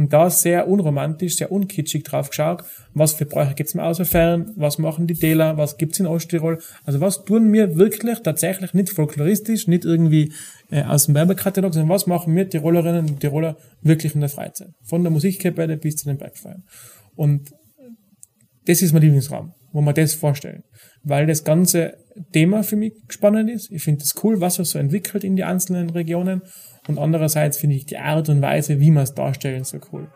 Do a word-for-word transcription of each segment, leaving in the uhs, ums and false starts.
und da sehr unromantisch, sehr unkitschig drauf geschaut, was für Bräuche gibt's im Außerfern, was machen die Täler, was gibt's in Osttirol, also was tun wir wirklich tatsächlich, nicht folkloristisch, nicht irgendwie äh, aus dem Werbekatalog, sondern was machen wir Tirolerinnen und Tiroler wirklich in der Freizeit, von der Musikkapelle bis zu den Bergfeiern. Und das ist mein Lieblingsraum, wo man das vorstellen, weil das ganze Thema für mich spannend ist. Ich finde es cool, was es so entwickelt in die einzelnen Regionen, und andererseits finde ich die Art und Weise, wie man es darstellen, so cool.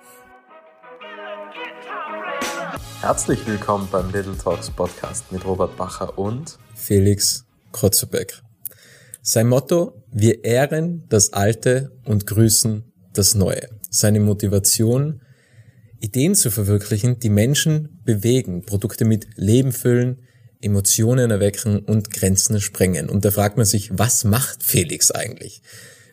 Herzlich willkommen beim Little Talks Podcast mit Robert Pacher und Felix Kozubek. Sein Motto: Wir ehren das Alte und grüßen das Neue. Seine Motivation: Ideen zu verwirklichen, die Menschen bewegen, Produkte mit Leben füllen, Emotionen erwecken und Grenzen sprengen. Und da fragt man sich, was macht Felix eigentlich?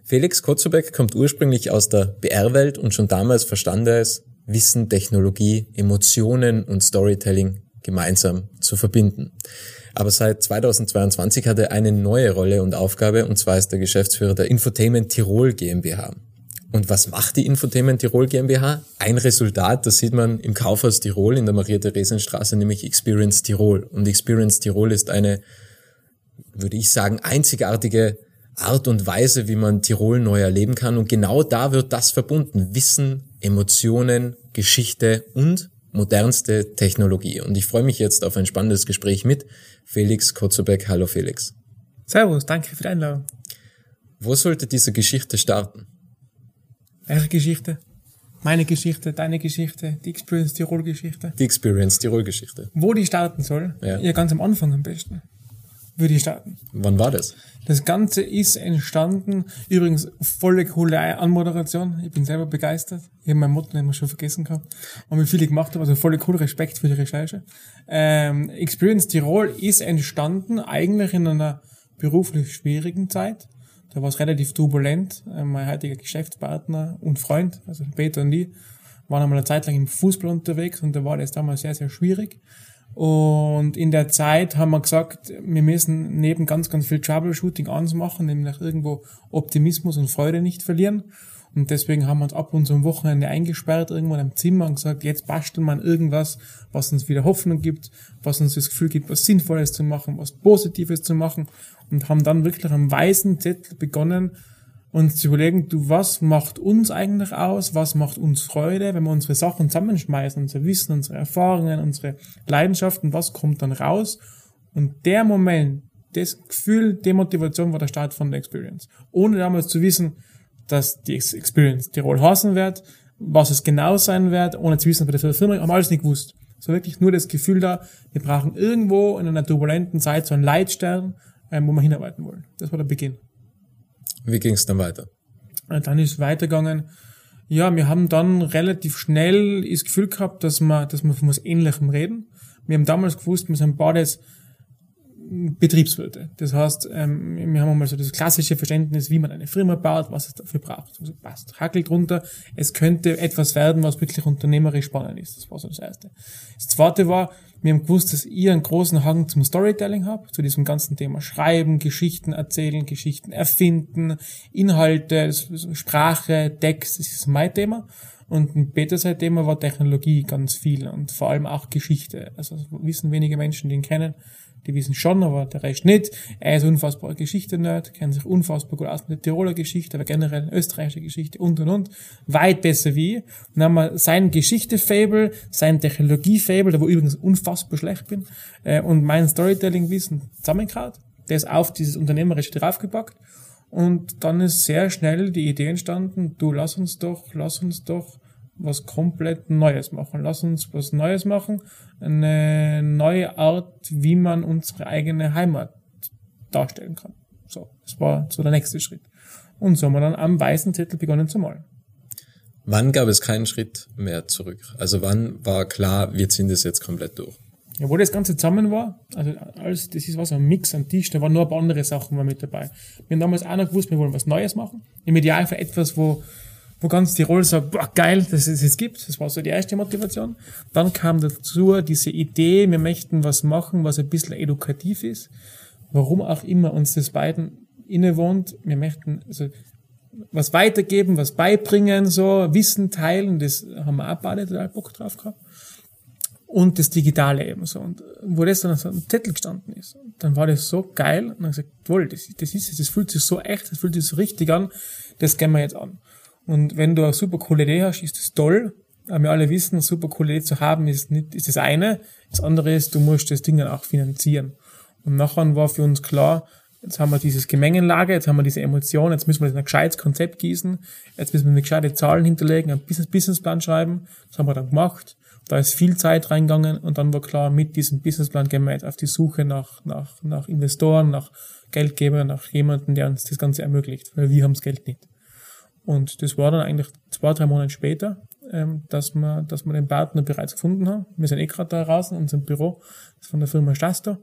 Felix Kozubek kommt ursprünglich aus der B R-Welt und schon damals verstand er es, Wissen, Technologie, Emotionen und Storytelling gemeinsam zu verbinden. Aber seit zweitausendzweiundzwanzig hat er eine neue Rolle und Aufgabe, und zwar ist er Geschäftsführer der Infotainment Tirol GmbH. Und was macht die Infotainment Tirol GmbH? Ein Resultat, das sieht man im Kaufhaus Tirol in der Maria-Teresen-Straße, nämlich Experience Tirol. Und Experience Tirol ist eine, würde ich sagen, einzigartige Art und Weise, wie man Tirol neu erleben kann. Und genau da wird das verbunden: Wissen, Emotionen, Geschichte und modernste Technologie. Und ich freue mich jetzt auf ein spannendes Gespräch mit Felix Kozubek. Hallo Felix. Servus, danke für die Einladung. Wo sollte diese Geschichte starten? Eure Geschichte, meine Geschichte, deine Geschichte, die Experience Tirol-Geschichte. Die Experience Tirol-Geschichte. Wo die starten soll, ja. ja ganz am Anfang am besten, würde ich starten. Wann war das? Das Ganze ist entstanden, übrigens volle coole Anmoderation, ich bin selber begeistert, ich habe mein Motto immer schon vergessen gehabt und wie viel ich gemacht habe, also volle cool, Respekt für die Recherche. Ähm, Experience Tirol ist entstanden eigentlich in einer beruflich schwierigen Zeit. Da war es relativ turbulent. Mein heutiger Geschäftspartner und Freund, also Peter und ich, waren einmal eine Zeit lang im Fußball unterwegs und da war das damals sehr, sehr schwierig. Und in der Zeit haben wir gesagt, wir müssen neben ganz, ganz viel Troubleshooting eins machen, nämlich irgendwo Optimismus und Freude nicht verlieren. Und deswegen haben wir uns ab und zu am Wochenende eingesperrt, irgendwo in einem Zimmer und gesagt, jetzt basteln wir an irgendwas, was uns wieder Hoffnung gibt, was uns das Gefühl gibt, was Sinnvolles zu machen, was Positives zu machen, und haben dann wirklich am weißen Zettel begonnen, uns zu überlegen, du, was macht uns eigentlich aus, was macht uns Freude, wenn wir unsere Sachen zusammenschmeißen, unser Wissen, unsere Erfahrungen, unsere Leidenschaften, was kommt dann raus? Und der Moment, das Gefühl, die Motivation war der Start von der Experience. Ohne damals zu wissen, dass die Experience Tirol heißen wird, was es genau sein wird, ohne zu wissen, ob das Firma, haben alles nicht gewusst. So wirklich nur das Gefühl da, wir brauchen irgendwo in einer turbulenten Zeit so einen Leitstern, wo wir hinarbeiten wollen. Das war der Beginn. Wie ging es dann weiter? Und dann ist es weitergegangen. Ja, wir haben dann relativ schnell das Gefühl gehabt, dass wir, dass wir von was Ähnlichem reden. Wir haben damals gewusst, wir sind beides Betriebswirte. Das heißt, ähm, wir haben einmal so das klassische Verständnis, wie man eine Firma baut, was es dafür braucht. Also passt, hackelt runter. Es könnte etwas werden, was wirklich unternehmerisch spannend ist. Das war so das Erste. Das Zweite war, wir haben gewusst, dass ihr einen großen Hang zum Storytelling habt, zu diesem ganzen Thema Schreiben, Geschichten erzählen, Geschichten erfinden, Inhalte, Sprache, Text, das ist mein Thema. Und ein Beta-Thema war Technologie ganz viel und vor allem auch Geschichte. Also wissen wenige Menschen, die ihn kennen. Die wissen schon, aber der Rest nicht. Er ist unfassbar Geschichte-Nerd, kennt sich unfassbar gut aus mit der Tiroler Geschichte, aber generell österreichische Geschichte und und und. Weit besser wie ich. Dann haben wir sein Geschichte-Fable, sein Technologie-Fable, da wo ich übrigens unfassbar schlecht bin, äh, und mein Storytelling-Wissen zusammengekraut, das auf dieses Unternehmerische draufgepackt. Und dann ist sehr schnell die Idee entstanden, du, lass uns doch, lass uns doch was komplett Neues machen. Lass uns was Neues machen. Eine neue Art, wie man unsere eigene Heimat darstellen kann. So, das war so der nächste Schritt. Und so haben wir dann am weißen Zettel begonnen zu malen. Wann gab es keinen Schritt mehr zurück? Also wann war klar, wir ziehen das jetzt komplett durch? Ja, wo das Ganze zusammen war, also alles, das ist was, ein Mix, ein Tisch, da waren nur ein paar andere Sachen mal mit dabei. Wir haben damals auch noch gewusst, wir wollen was Neues machen. Im Idealfall etwas, wo wo ganz Tirol sagt, boah, geil, dass es es gibt. Das war so die erste Motivation. Dann kam dazu diese Idee, wir möchten was machen, was ein bisschen edukativ ist. Warum auch immer uns das beiden innewohnt. Wir möchten, also was weitergeben, was beibringen, so Wissen teilen, das haben wir auch beide total Bock drauf gehabt. Und das Digitale eben so. Und wo das dann auf so einem Zettel gestanden ist, dann war das so geil. Und dann gesagt, wohl, das, das ist es, das fühlt sich so echt, das fühlt sich so richtig an, das gehen wir jetzt an. Und wenn du eine super coole Idee hast, ist das toll. Aber wir alle wissen, eine super coole Idee zu haben, ist nicht, ist das eine. Das andere ist, du musst das Ding dann auch finanzieren. Und nachher war für uns klar, jetzt haben wir dieses Gemengenlage, jetzt haben wir diese Emotion, jetzt müssen wir das in ein gescheites Konzept gießen, jetzt müssen wir eine gescheite Zahlen hinterlegen, einen Business Businessplan schreiben, das haben wir dann gemacht, da ist viel Zeit reingegangen und dann war klar, mit diesem Businessplan gehen wir jetzt auf die Suche nach, nach, nach Investoren, nach Geldgebern, nach jemandem, der uns das Ganze ermöglicht, weil wir haben das Geld nicht. Und das war dann eigentlich zwei, drei Monate später, ähm, dass wir, dass wir den Partner bereits gefunden haben. Wir sind eh gerade da draußen, unser Büro ist von der Firma Stasto.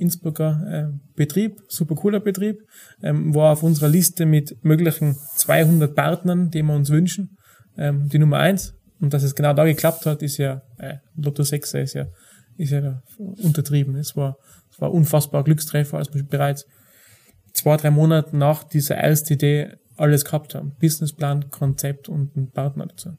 Innsbrucker äh, Betrieb, super cooler Betrieb, ähm, war auf unserer Liste mit möglichen zweihundert Partnern, die wir uns wünschen, ähm, die Nummer eins. Und dass es genau da geklappt hat, ist ja, äh, Lotto sechs ist ja, ist ja untertrieben. Es war, es war unfassbar Glückstreffer, als wir bereits zwei, drei Monate nach dieser ersten Idee alles gehabt haben. Businessplan, Konzept und einen Partner dazu.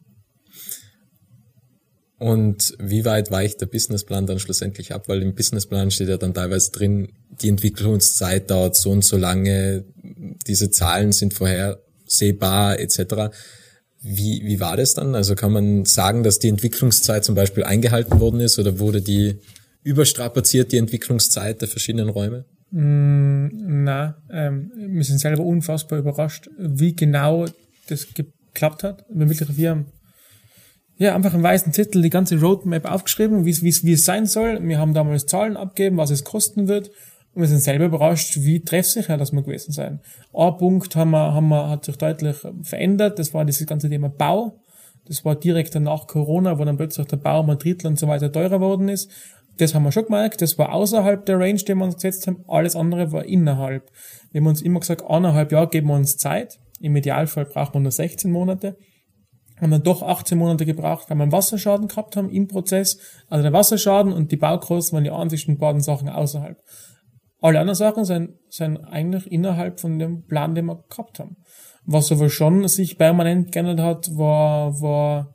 Und wie weit weicht der Businessplan dann schlussendlich ab? Weil im Businessplan steht ja dann teilweise drin, die Entwicklungszeit dauert so und so lange, diese Zahlen sind vorhersehbar et cetera. Wie, wie war das dann? Also kann man sagen, dass die Entwicklungszeit zum Beispiel eingehalten worden ist oder wurde die überstrapaziert, die Entwicklungszeit der verschiedenen Räume? Mm, nein, ähm, wir sind selber unfassbar überrascht, wie genau das geklappt hat. Wir haben Ja, einfach im weißen Zettel die ganze Roadmap aufgeschrieben, wie es, wie es, wie es sein soll. Wir haben damals Zahlen abgegeben, was es kosten wird. Und wir sind selber überrascht, wie treffsicher das wir gewesen sein. Ein Punkt haben wir, haben wir, hat sich deutlich verändert. Das war dieses ganze Thema Bau. Das war direkt danach Corona, wo dann plötzlich der Bau um ein Drittel und so weiter teurer worden ist. Das haben wir schon gemerkt. Das war außerhalb der Range, die wir uns gesetzt haben. Alles andere war innerhalb. Wir haben uns immer gesagt, eineinhalb Jahre geben wir uns Zeit. Im Idealfall braucht man nur sechzehn Monate. Haben dann doch achtzehn Monate gebraucht, weil wir einen Wasserschaden gehabt haben im Prozess. Also der Wasserschaden und die Baukosten waren die einzigen beiden Sachen außerhalb. Alle anderen Sachen sind, sind eigentlich innerhalb von dem Plan, den wir gehabt haben. Was aber schon sich permanent geändert hat, war, war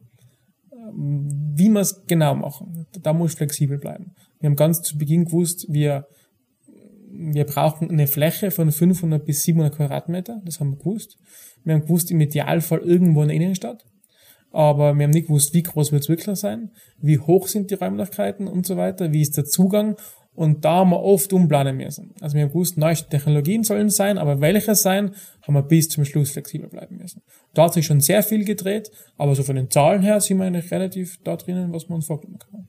wie wir es genau machen. Da muss ich flexibel bleiben. Wir haben ganz zu Beginn gewusst, wir, wir brauchen eine Fläche von fünfhundert bis siebenhundert Quadratmeter. Das haben wir gewusst. Wir haben gewusst, im Idealfall irgendwo in der Innenstadt. Aber wir haben nicht gewusst, wie groß wird es wirklich sein, wie hoch sind die Räumlichkeiten und so weiter, wie ist der Zugang. Und da haben wir oft umplanen müssen. Also wir haben gewusst, neue Technologien sollen sein, aber welche sein, haben wir bis zum Schluss flexibel bleiben müssen. Da hat sich schon sehr viel gedreht, aber so von den Zahlen her sind wir eigentlich relativ da drinnen, was man uns vorstellen kann.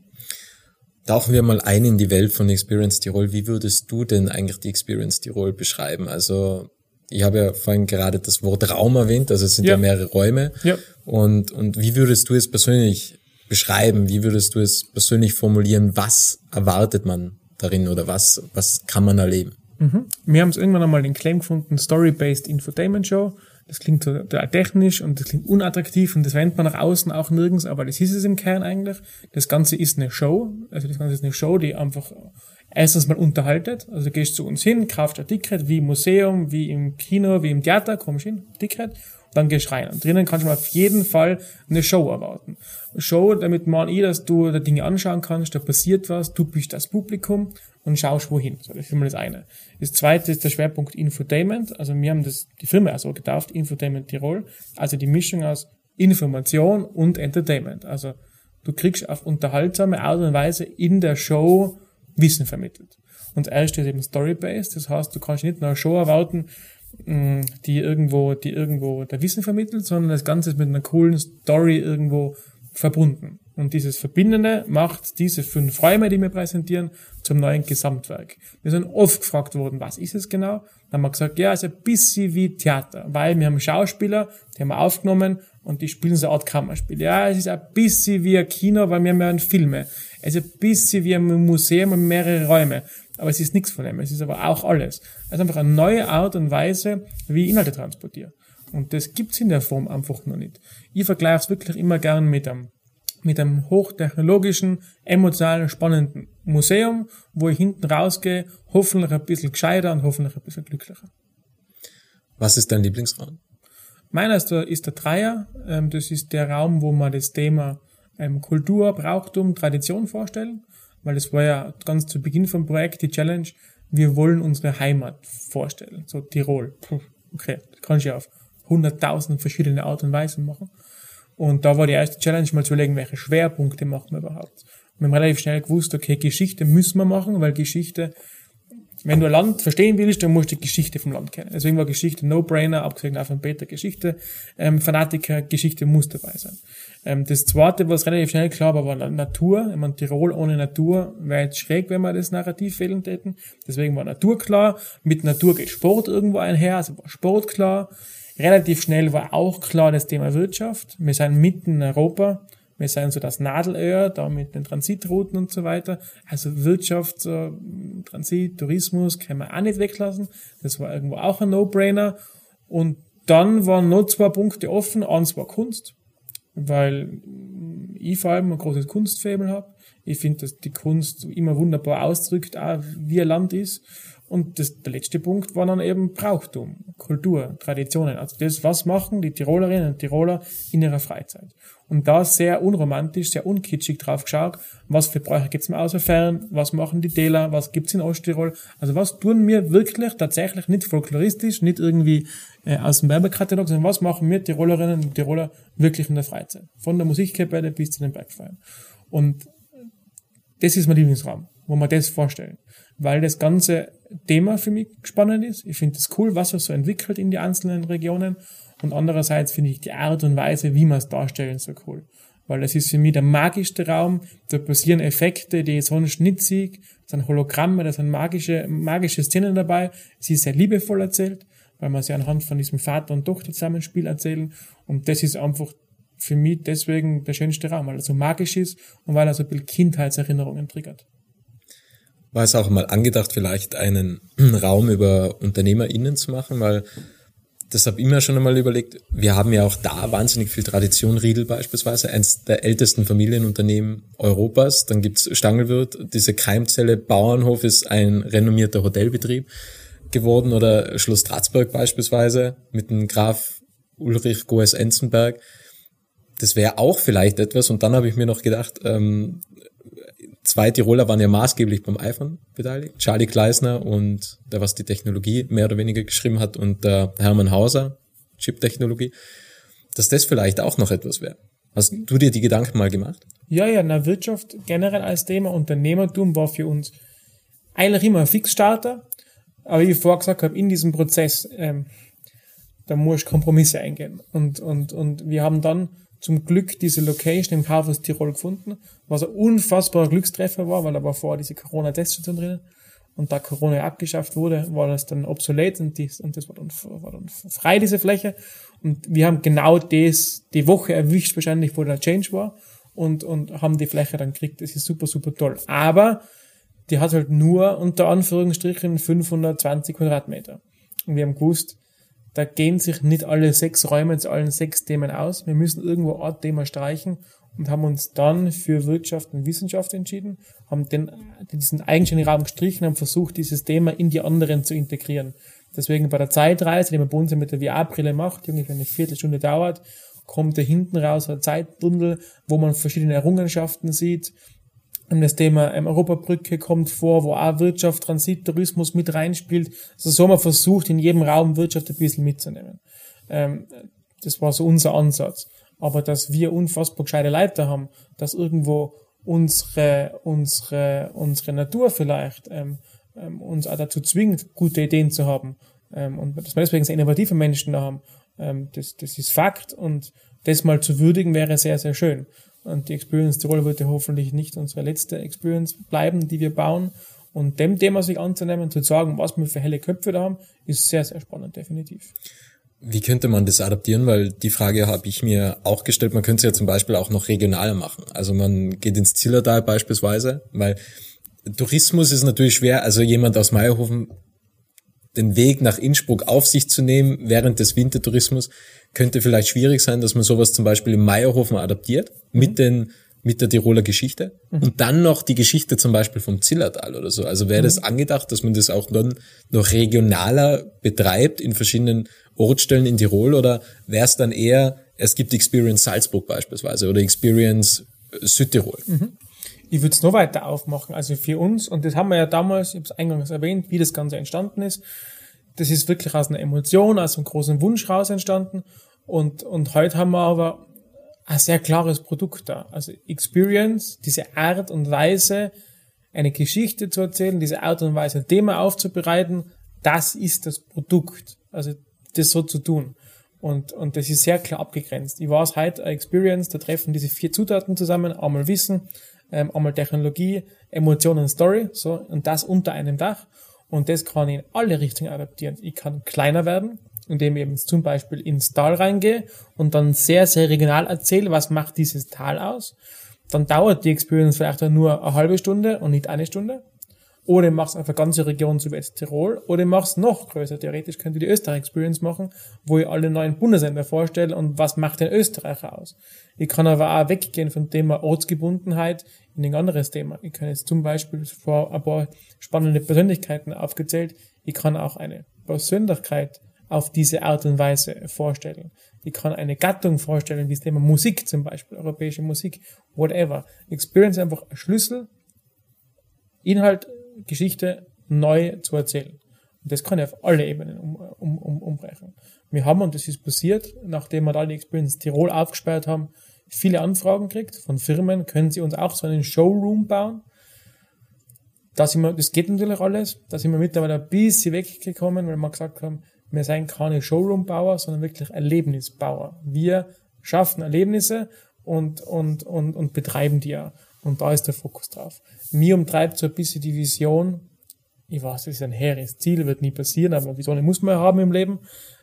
Tauchen wir mal ein in die Welt von Experience Tirol. Wie würdest du denn eigentlich die Experience Tirol beschreiben? Also ich habe ja vorhin gerade das Wort Raum erwähnt, also es sind ja, ja mehrere Räume. Ja. Und, und wie würdest du es persönlich beschreiben? Wie würdest du es persönlich formulieren? Was erwartet man darin oder was, was kann man erleben? Mhm. Wir haben es irgendwann einmal den Claim gefunden, Story-Based Infotainment Show. Das klingt so technisch und das klingt unattraktiv und das wendet man nach außen auch nirgends, aber das ist es im Kern eigentlich. Das Ganze ist eine Show, also das Ganze ist eine Show, die einfach erstens mal unterhaltet, also du gehst zu uns hin, kaufst ein Ticket, wie im Museum, wie im Kino, wie im Theater, kommst hin, Ticket, dann gehst rein. Und drinnen kannst du auf jeden Fall eine Show erwarten. Show, damit meine ich, dass du da Dinge anschauen kannst, da passiert was, du bist das Publikum und schaust wohin. So, das ist immer das eine. Das zweite ist der Schwerpunkt Infotainment, also wir haben das, die Firma auch so getauft, Infotainment Tirol, also die Mischung aus Information und Entertainment. Also du kriegst auf unterhaltsame Art und Weise in der Show Wissen vermittelt. Und das erste ist eben Story-Based, das heißt, du kannst nicht nur eine Show erwarten, die irgendwo, die irgendwo der Wissen vermittelt, sondern das Ganze ist mit einer coolen Story irgendwo verbunden. Und dieses Verbindende macht diese fünf Räume, die wir präsentieren, zum neuen Gesamtwerk. Wir sind oft gefragt worden, was ist es genau? Dann haben wir gesagt, ja, es ist ein bisschen wie Theater, weil wir haben Schauspieler, die haben wir aufgenommen und die spielen so eine Art Kammerspiel. Ja, es ist ein bisschen wie ein Kino, weil wir haben ja Filme. Es ist ein bisschen wie ein Museum und mehrere Räume. Aber es ist nichts von dem, es ist aber auch alles. Also einfach eine neue Art und Weise, wie ich Inhalte transportiere. Und das gibt's in der Form einfach noch nicht. Ich vergleiche es wirklich immer gern mit einem, mit einem hochtechnologischen, emotional spannenden Museum, wo ich hinten rausgehe, hoffentlich ein bisschen gescheiter und hoffentlich ein bisschen glücklicher. Was ist dein Lieblingsraum? Meiner ist der, ist der Dreier. Ähm, das ist der Raum, wo man das Thema ähm, Kultur, Brauchtum, Tradition vorstellen, weil das war ja ganz zu Beginn vom Projekt die Challenge, wir wollen unsere Heimat vorstellen, so Tirol. Puh, okay, das kannst du ja auf hunderttausend verschiedene Art und Weisen machen. Und da war die erste Challenge, mal zu überlegen, welche Schwerpunkte machen wir überhaupt. Und wir haben relativ schnell gewusst, okay, Geschichte müssen wir machen, weil Geschichte, wenn du ein Land verstehen willst, dann musst du die Geschichte vom Land kennen. Deswegen war Geschichte No-Brainer, abgesehen auch von Peter, Geschichte, ähm, Fanatiker, Geschichte muss dabei sein. Ähm, das zweite, was relativ schnell klar war, war Natur. Ich meine, Tirol ohne Natur wäre jetzt schräg, wenn wir das Narrativ fehlen täten. Deswegen war Natur klar. Mit Natur geht Sport irgendwo einher, also war Sport klar. Relativ schnell war auch klar das Thema Wirtschaft. Wir sind mitten in Europa. Wir sind so das Nadelöhr, da mit den Transitrouten und so weiter. Also Wirtschaft, so Transit, Tourismus können wir auch nicht weglassen. Das war irgendwo auch ein No-Brainer. Und dann waren noch zwei Punkte offen. Eins war Kunst, weil ich vor allem ein großes Kunstfaible habe. Ich finde, dass die Kunst immer wunderbar ausdrückt, auch wie ein Land ist. Und das, der letzte Punkt war dann eben Brauchtum, Kultur, Traditionen. Also das, was machen die Tirolerinnen und Tiroler in ihrer Freizeit. Und da sehr unromantisch, sehr unkitschig drauf geschaut, was für Bräuche gibt's im Außerfern, was machen die Täler, was gibt's in Osttirol. Also was tun wir wirklich tatsächlich, nicht folkloristisch, nicht irgendwie äh, aus dem Werbekatalog, sondern was machen wir Tirolerinnen und Tiroler wirklich in der Freizeit. Von der Musikkapelle bis zu den Bergfeiern. Und das ist mein Lieblingsraum, wo wir das vorstellen. Weil das ganze Thema für mich spannend ist. Ich finde es cool, was es so entwickelt in die einzelnen Regionen. Und andererseits finde ich die Art und Weise, wie man es darstellen, so cool. Weil das ist für mich der magischste Raum. Da passieren Effekte, die ich sonst nicht sehe. Da sind Hologramme, da sind magische, magische Szenen dabei. Es ist sehr liebevoll erzählt, weil man sie anhand von diesem Vater- und Tochter-Zusammenspiel erzählen. Und das ist einfach für mich deswegen der schönste Raum, weil er so magisch ist und weil er so ein bisschen Kindheitserinnerungen triggert. War es auch mal angedacht, vielleicht einen Raum über UnternehmerInnen zu machen, weil das habe ich mir schon einmal überlegt, wir haben ja auch da wahnsinnig viel Tradition, Riedl beispielsweise, eins der ältesten Familienunternehmen Europas, dann gibt's Stanglwirt, diese Keimzelle, Bauernhof ist ein renommierter Hotelbetrieb geworden oder Schloss Tratzberg beispielsweise mit dem Graf Ulrich Goes Enzenberg, das wäre auch vielleicht etwas und dann habe ich mir noch gedacht, ähm, zwei Tiroler waren ja maßgeblich beim iPhone beteiligt. Charlie Kleisner und der, was die Technologie mehr oder weniger geschrieben hat und der Hermann Hauser, Chip-Technologie, dass das vielleicht auch noch etwas wäre. Hast du dir die Gedanken mal gemacht? Ja, ja, na, Wirtschaft generell als Thema, Unternehmertum war für uns eigentlich immer ein Fixstarter, aber wie ich vorher gesagt habe, in diesem Prozess, ähm, da muss ich Kompromisse eingehen und, und, und wir haben dann zum Glück diese Location im Kaufhaus Tirol gefunden, was ein unfassbarer Glückstreffer war, weil da war vorher diese Corona-Teststation drinnen und da Corona abgeschafft wurde, war das dann obsolet und, dies, und das war dann, war dann frei, diese Fläche. Und wir haben genau das, die Woche erwischt wahrscheinlich, wo der Change war und, und haben die Fläche dann gekriegt. Das ist super, super toll. Aber die hat halt nur unter Anführungsstrichen fünfhundertzwanzig Quadratmeter. Und wir haben gewusst, da gehen sich nicht alle sechs Räume zu allen sechs Themen aus. Wir müssen irgendwo ein Thema streichen und haben uns dann für Wirtschaft und Wissenschaft entschieden, haben den, diesen eigenständigen Raum gestrichen, haben versucht, dieses Thema in die anderen zu integrieren. Deswegen bei der Zeitreise, die man bei uns mit der V R-Brille macht, die ungefähr eine Viertelstunde dauert, kommt da hinten raus ein Zeittunnel, wo man verschiedene Errungenschaften sieht. Das Thema Europabrücke kommt vor, wo auch Wirtschaft, Transit, Tourismus mit reinspielt. Also so haben wir versucht, in jedem Raum Wirtschaft ein bisschen mitzunehmen. Ähm, das war so unser Ansatz. Aber dass wir unfassbar gescheite Leute haben, dass irgendwo unsere unsere unsere Natur vielleicht ähm, ähm, uns auch dazu zwingt, gute Ideen zu haben. Ähm, und dass wir deswegen sehr innovative Menschen da haben, ähm, das, das ist Fakt. Und das mal zu würdigen, wäre sehr, sehr schön. Und die Experience Tirol wird ja hoffentlich nicht unsere letzte Experience bleiben, die wir bauen. Und dem Thema sich anzunehmen, zu sagen, was wir für helle Köpfe da haben, ist sehr, sehr spannend, definitiv. Wie könnte man das adaptieren? Weil die Frage habe ich mir auch gestellt. Man könnte es ja zum Beispiel auch noch regionaler machen. Also man geht ins Zillertal beispielsweise, weil Tourismus ist natürlich schwer. Also jemand aus Mayrhofen den Weg nach Innsbruck auf sich zu nehmen während des Wintertourismus, könnte vielleicht schwierig sein, dass man sowas zum Beispiel im Mayrhofen adaptiert, mit den mit der Tiroler Geschichte mhm. und dann noch die Geschichte zum Beispiel vom Zillertal oder so. Also wäre mhm. das angedacht, dass man das auch dann noch regionaler betreibt in verschiedenen Ortsstellen in Tirol, oder wäre es dann eher, es gibt Experience Salzburg beispielsweise oder Experience Südtirol? Mhm. Ich würde es noch weiter aufmachen, also für uns, und das haben wir ja damals, ich habe es eingangs erwähnt, wie das Ganze entstanden ist, das ist wirklich aus einer Emotion, aus einem großen Wunsch raus entstanden, und und heute haben wir aber ein sehr klares Produkt da, also Experience, diese Art und Weise, eine Geschichte zu erzählen, diese Art und Weise, ein Thema aufzubereiten, das ist das Produkt, also das so zu tun. Und, und das ist sehr klar abgegrenzt. Ich weiß heute, eine Experience, da treffen diese vier Zutaten zusammen, einmal Wissen, ähm, einmal Technologie, Emotionen und Story, so, und das unter einem Dach. Und das kann ich in alle Richtungen adaptieren. Ich kann kleiner werden, indem ich eben zum Beispiel ins Tal reingehe und dann sehr, sehr regional erzähle, was macht dieses Tal aus. Dann dauert die Experience vielleicht nur eine halbe Stunde und nicht eine Stunde. Oder ich mache es auf eine ganze Region zu Westtirol, oder ich mache es noch größer. Theoretisch könnte ich die Österreich-Experience machen, wo ich alle neuen Bundesländer vorstelle und was macht den Österreicher aus. Ich kann aber auch weggehen vom Thema Ortsgebundenheit in ein anderes Thema. Ich kann jetzt zum Beispiel vor ein paar spannende Persönlichkeiten aufgezählt, ich kann auch eine Persönlichkeit auf diese Art und Weise vorstellen. Ich kann eine Gattung vorstellen, wie das Thema Musik zum Beispiel, europäische Musik, whatever. Experience einfach ein Schlüssel, Inhalt, Geschichte neu zu erzählen. Und das kann ich auf alle Ebenen um, um, um, umbrechen. Wir haben, und das ist passiert, nachdem wir da die Experience Tirol aufgesperrt haben, viele Anfragen gekriegt von Firmen, können sie uns auch so einen Showroom bauen. Das, immer, das geht natürlich alles. Da sind wir mittlerweile ein bisschen weggekommen, weil wir gesagt haben, wir sind keine Showroom-Bauer, sondern wirklich Erlebnisbauer. Wir schaffen Erlebnisse und, und, und, und betreiben die auch. Und da ist der Fokus drauf. Mir umtreibt so ein bisschen die Vision, ich weiß, das ist ein hehres Ziel, wird nie passieren, aber Visionen muss man haben im Leben.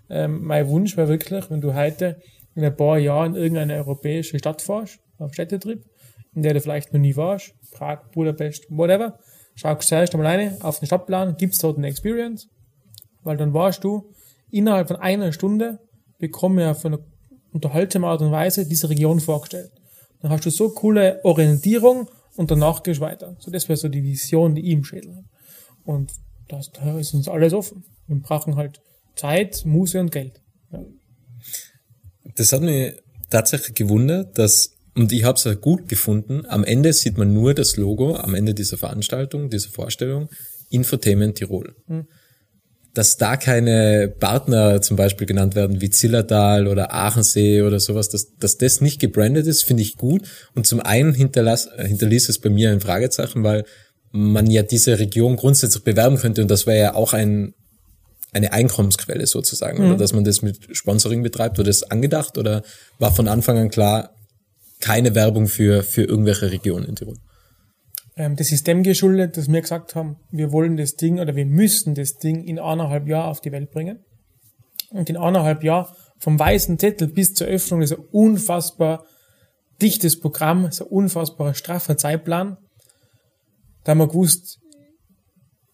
Ähm, mein Wunsch war wirklich, wenn du heute in ein paar Jahren in irgendeine europäische Stadt fährst, auf Städtetrip, in der du vielleicht noch nie warst, Prag, Budapest, whatever, schaust zuerst einmal rein auf den Stadtplan, gibst dort eine Experience, weil dann warst du, innerhalb von einer Stunde bekommst du auf eine unterhaltsame Art und Weise diese Region vorgestellt. Dann hast du so coole Orientierung und danach gehst du weiter. So, das wäre so die Vision, die ich im Schädel habe. Und das, da ist uns alles offen. Wir brauchen halt Zeit, Muße und Geld. Ja. Das hat mich tatsächlich gewundert, dass, und ich habe es halt gut gefunden, am Ende sieht man nur das Logo, am Ende dieser Veranstaltung, dieser Vorstellung, Infotainment Tirol. Hm. Dass da keine Partner zum Beispiel genannt werden wie Zillertal oder Achensee oder sowas, dass, dass das nicht gebrandet ist, finde ich gut. Und zum einen hinterlass, hinterließ es bei mir ein Fragezeichen, weil man ja diese Region grundsätzlich bewerben könnte, und das wäre ja auch ein, eine Einkommensquelle sozusagen, mhm. oder dass man das mit Sponsoring betreibt. War das angedacht oder war von Anfang an klar, keine Werbung für, für irgendwelche Regionen in Tirol? Das ist dem geschuldet, dass wir gesagt haben, wir wollen das Ding oder wir müssen das Ding in eineinhalb Jahren auf die Welt bringen. Und in eineinhalb Jahren vom weißen Zettel bis zur Öffnung ist ein unfassbar dichtes Programm, so ein unfassbar straffer Zeitplan. Da haben wir gewusst,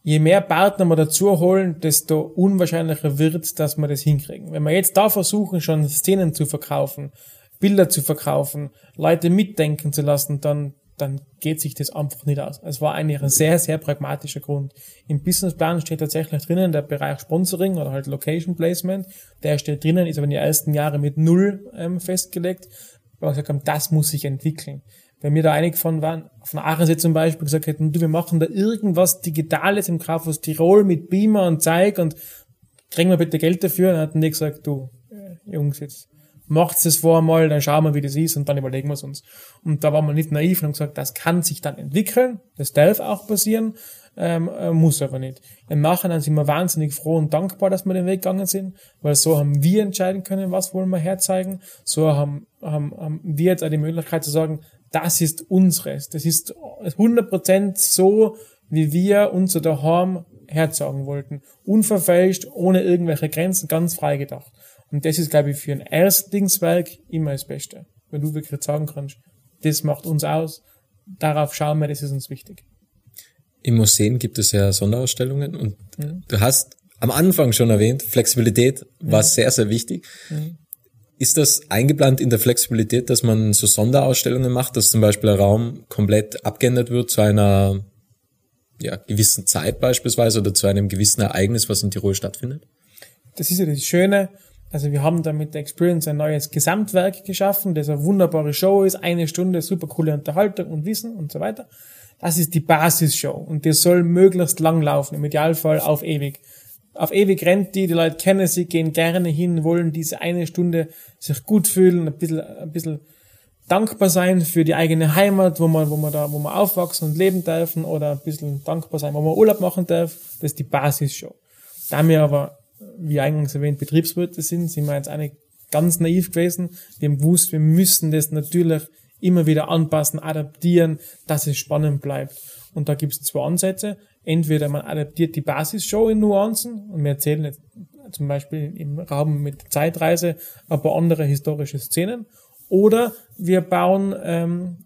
je mehr Partner wir dazu holen, desto unwahrscheinlicher wird, dass wir das hinkriegen. Wenn wir jetzt da versuchen, schon Szenen zu verkaufen, Bilder zu verkaufen, Leute mitdenken zu lassen, dann dann geht sich das einfach nicht aus. Es war eigentlich ein sehr, sehr pragmatischer Grund. Im Businessplan steht tatsächlich drinnen der Bereich Sponsoring oder halt Location Placement. Der steht drinnen, ist aber in den ersten Jahren mit null ähm, festgelegt. Weil wir gesagt haben, das muss sich entwickeln. Wenn wir da einig von waren, von Achensee zum Beispiel gesagt hätten, du, wir machen da irgendwas Digitales im Kaufhaus Tirol mit Beamer und Zeig und kriegen wir bitte Geld dafür. Dann hatten die gesagt, du, äh, Jungs, jetzt macht's das vor einmal, dann schauen wir, wie das ist, und dann überlegen wir es uns. Und da waren wir nicht naiv und haben gesagt, das kann sich dann entwickeln, das darf auch passieren, ähm, muss aber nicht. Im Nachhinein sind wir wahnsinnig froh und dankbar, dass wir den Weg gegangen sind, weil so haben wir entscheiden können, was wollen wir herzeigen, so haben, haben, haben wir jetzt auch die Möglichkeit zu sagen, das ist unseres, das ist hundert Prozent so, wie wir unser Daheim herzeigen wollten. Unverfälscht, ohne irgendwelche Grenzen, ganz frei gedacht. Und das ist, glaube ich, für ein Erstlingswerk immer das Beste. Wenn du wirklich sagen kannst, das macht uns aus, darauf schauen wir, das ist uns wichtig. Im Museen gibt es ja Sonderausstellungen, und mhm. du hast am Anfang schon erwähnt, Flexibilität war mhm. sehr, sehr wichtig. Mhm. Ist das eingeplant in der Flexibilität, dass man so Sonderausstellungen macht, dass zum Beispiel ein Raum komplett abgeändert wird zu einer ja, gewissen Zeit beispielsweise oder zu einem gewissen Ereignis, was in Tirol stattfindet? Das ist ja das Schöne. Also wir haben da mit der Experience ein neues Gesamtwerk geschaffen, das eine wunderbare Show ist, eine Stunde super coole Unterhaltung und Wissen und so weiter. Das ist die Basisshow und die soll möglichst lang laufen, im Idealfall auf ewig. Auf ewig rennt die, die Leute kennen sie, gehen gerne hin, wollen diese eine Stunde sich gut fühlen, ein bisschen, ein bisschen dankbar sein für die eigene Heimat, wo man, wo man da, wo man aufwachsen und leben dürfen, oder ein bisschen dankbar sein, wo man Urlaub machen darf. Das ist die Basisshow. Da wir aber, wie eingangs erwähnt, Betriebswirte sind, sind wir jetzt eigentlich ganz naiv gewesen. Wir haben gewusst, wir müssen das natürlich immer wieder anpassen, adaptieren, dass es spannend bleibt. Und da gibt es zwei Ansätze. Entweder man adaptiert die Basisshow in Nuancen und wir erzählen jetzt zum Beispiel im Rahmen mit Zeitreise ein paar andere historische Szenen, oder wir bauen ähm,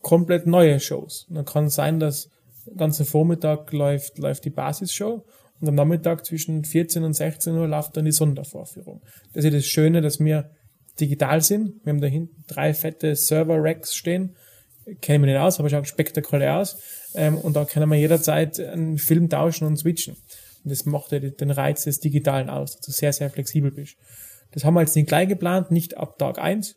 komplett neue Shows. Und dann kann es sein, dass den ganzen Vormittag läuft, läuft die Basisshow und am Nachmittag zwischen vierzehn und sechzehn Uhr läuft dann die Sondervorführung. Das ist das Schöne, dass wir digital sind. Wir haben da hinten drei fette Server-Racks stehen. Kennen wir nicht aus, aber schaut spektakulär aus. Ähm, und da können wir jederzeit einen Film tauschen und switchen. Und das macht ja den Reiz des Digitalen aus, dass du sehr, sehr flexibel bist. Das haben wir jetzt nicht gleich geplant, nicht ab Tag eins,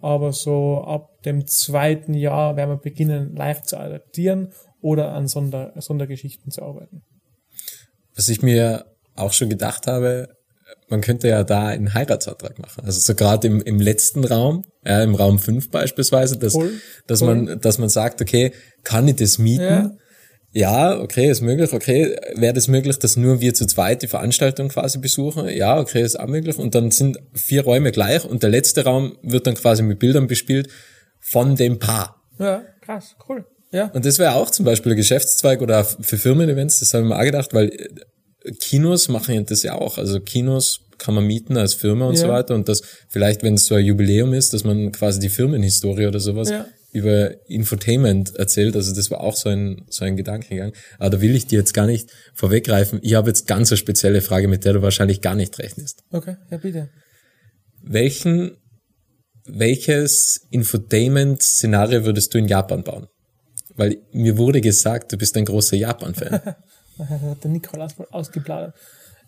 aber so ab dem zweiten Jahr werden wir beginnen, leicht zu adaptieren oder an Sonder, Sondergeschichten zu arbeiten. Was ich mir auch schon gedacht habe, man könnte ja da einen Heiratsantrag machen. Also so gerade im, im letzten Raum, ja, im Raum fünf beispielsweise, dass, voll, dass voll. man, dass man sagt, okay, kann ich das mieten? Ja, ja, okay, ist möglich. Okay, wäre das möglich, dass nur wir zu zweit die Veranstaltung quasi besuchen? Ja, okay, ist auch möglich. Und dann sind vier Räume gleich und der letzte Raum wird dann quasi mit Bildern bespielt von dem Paar. Ja, krass, cool. Ja. Und das wäre auch zum Beispiel ein Geschäftszweig oder für Firmen-Events, das habe ich mir auch gedacht, weil Kinos machen das ja auch. Also Kinos kann man mieten als Firma und ja. so weiter. Und das vielleicht, wenn es so ein Jubiläum ist, dass man quasi die Firmenhistorie oder sowas ja. über Infotainment erzählt. Also das war auch so ein so ein Gedankengang. Aber da will ich dir jetzt gar nicht vorweggreifen. Ich habe jetzt ganz eine spezielle Frage, mit der du wahrscheinlich gar nicht rechnest. Okay, ja bitte. Welchen, welches Infotainment-Szenario würdest du in Japan bauen? Weil mir wurde gesagt, du bist ein großer Japan-Fan. Das hat der Nikolaus ausgeplaudert.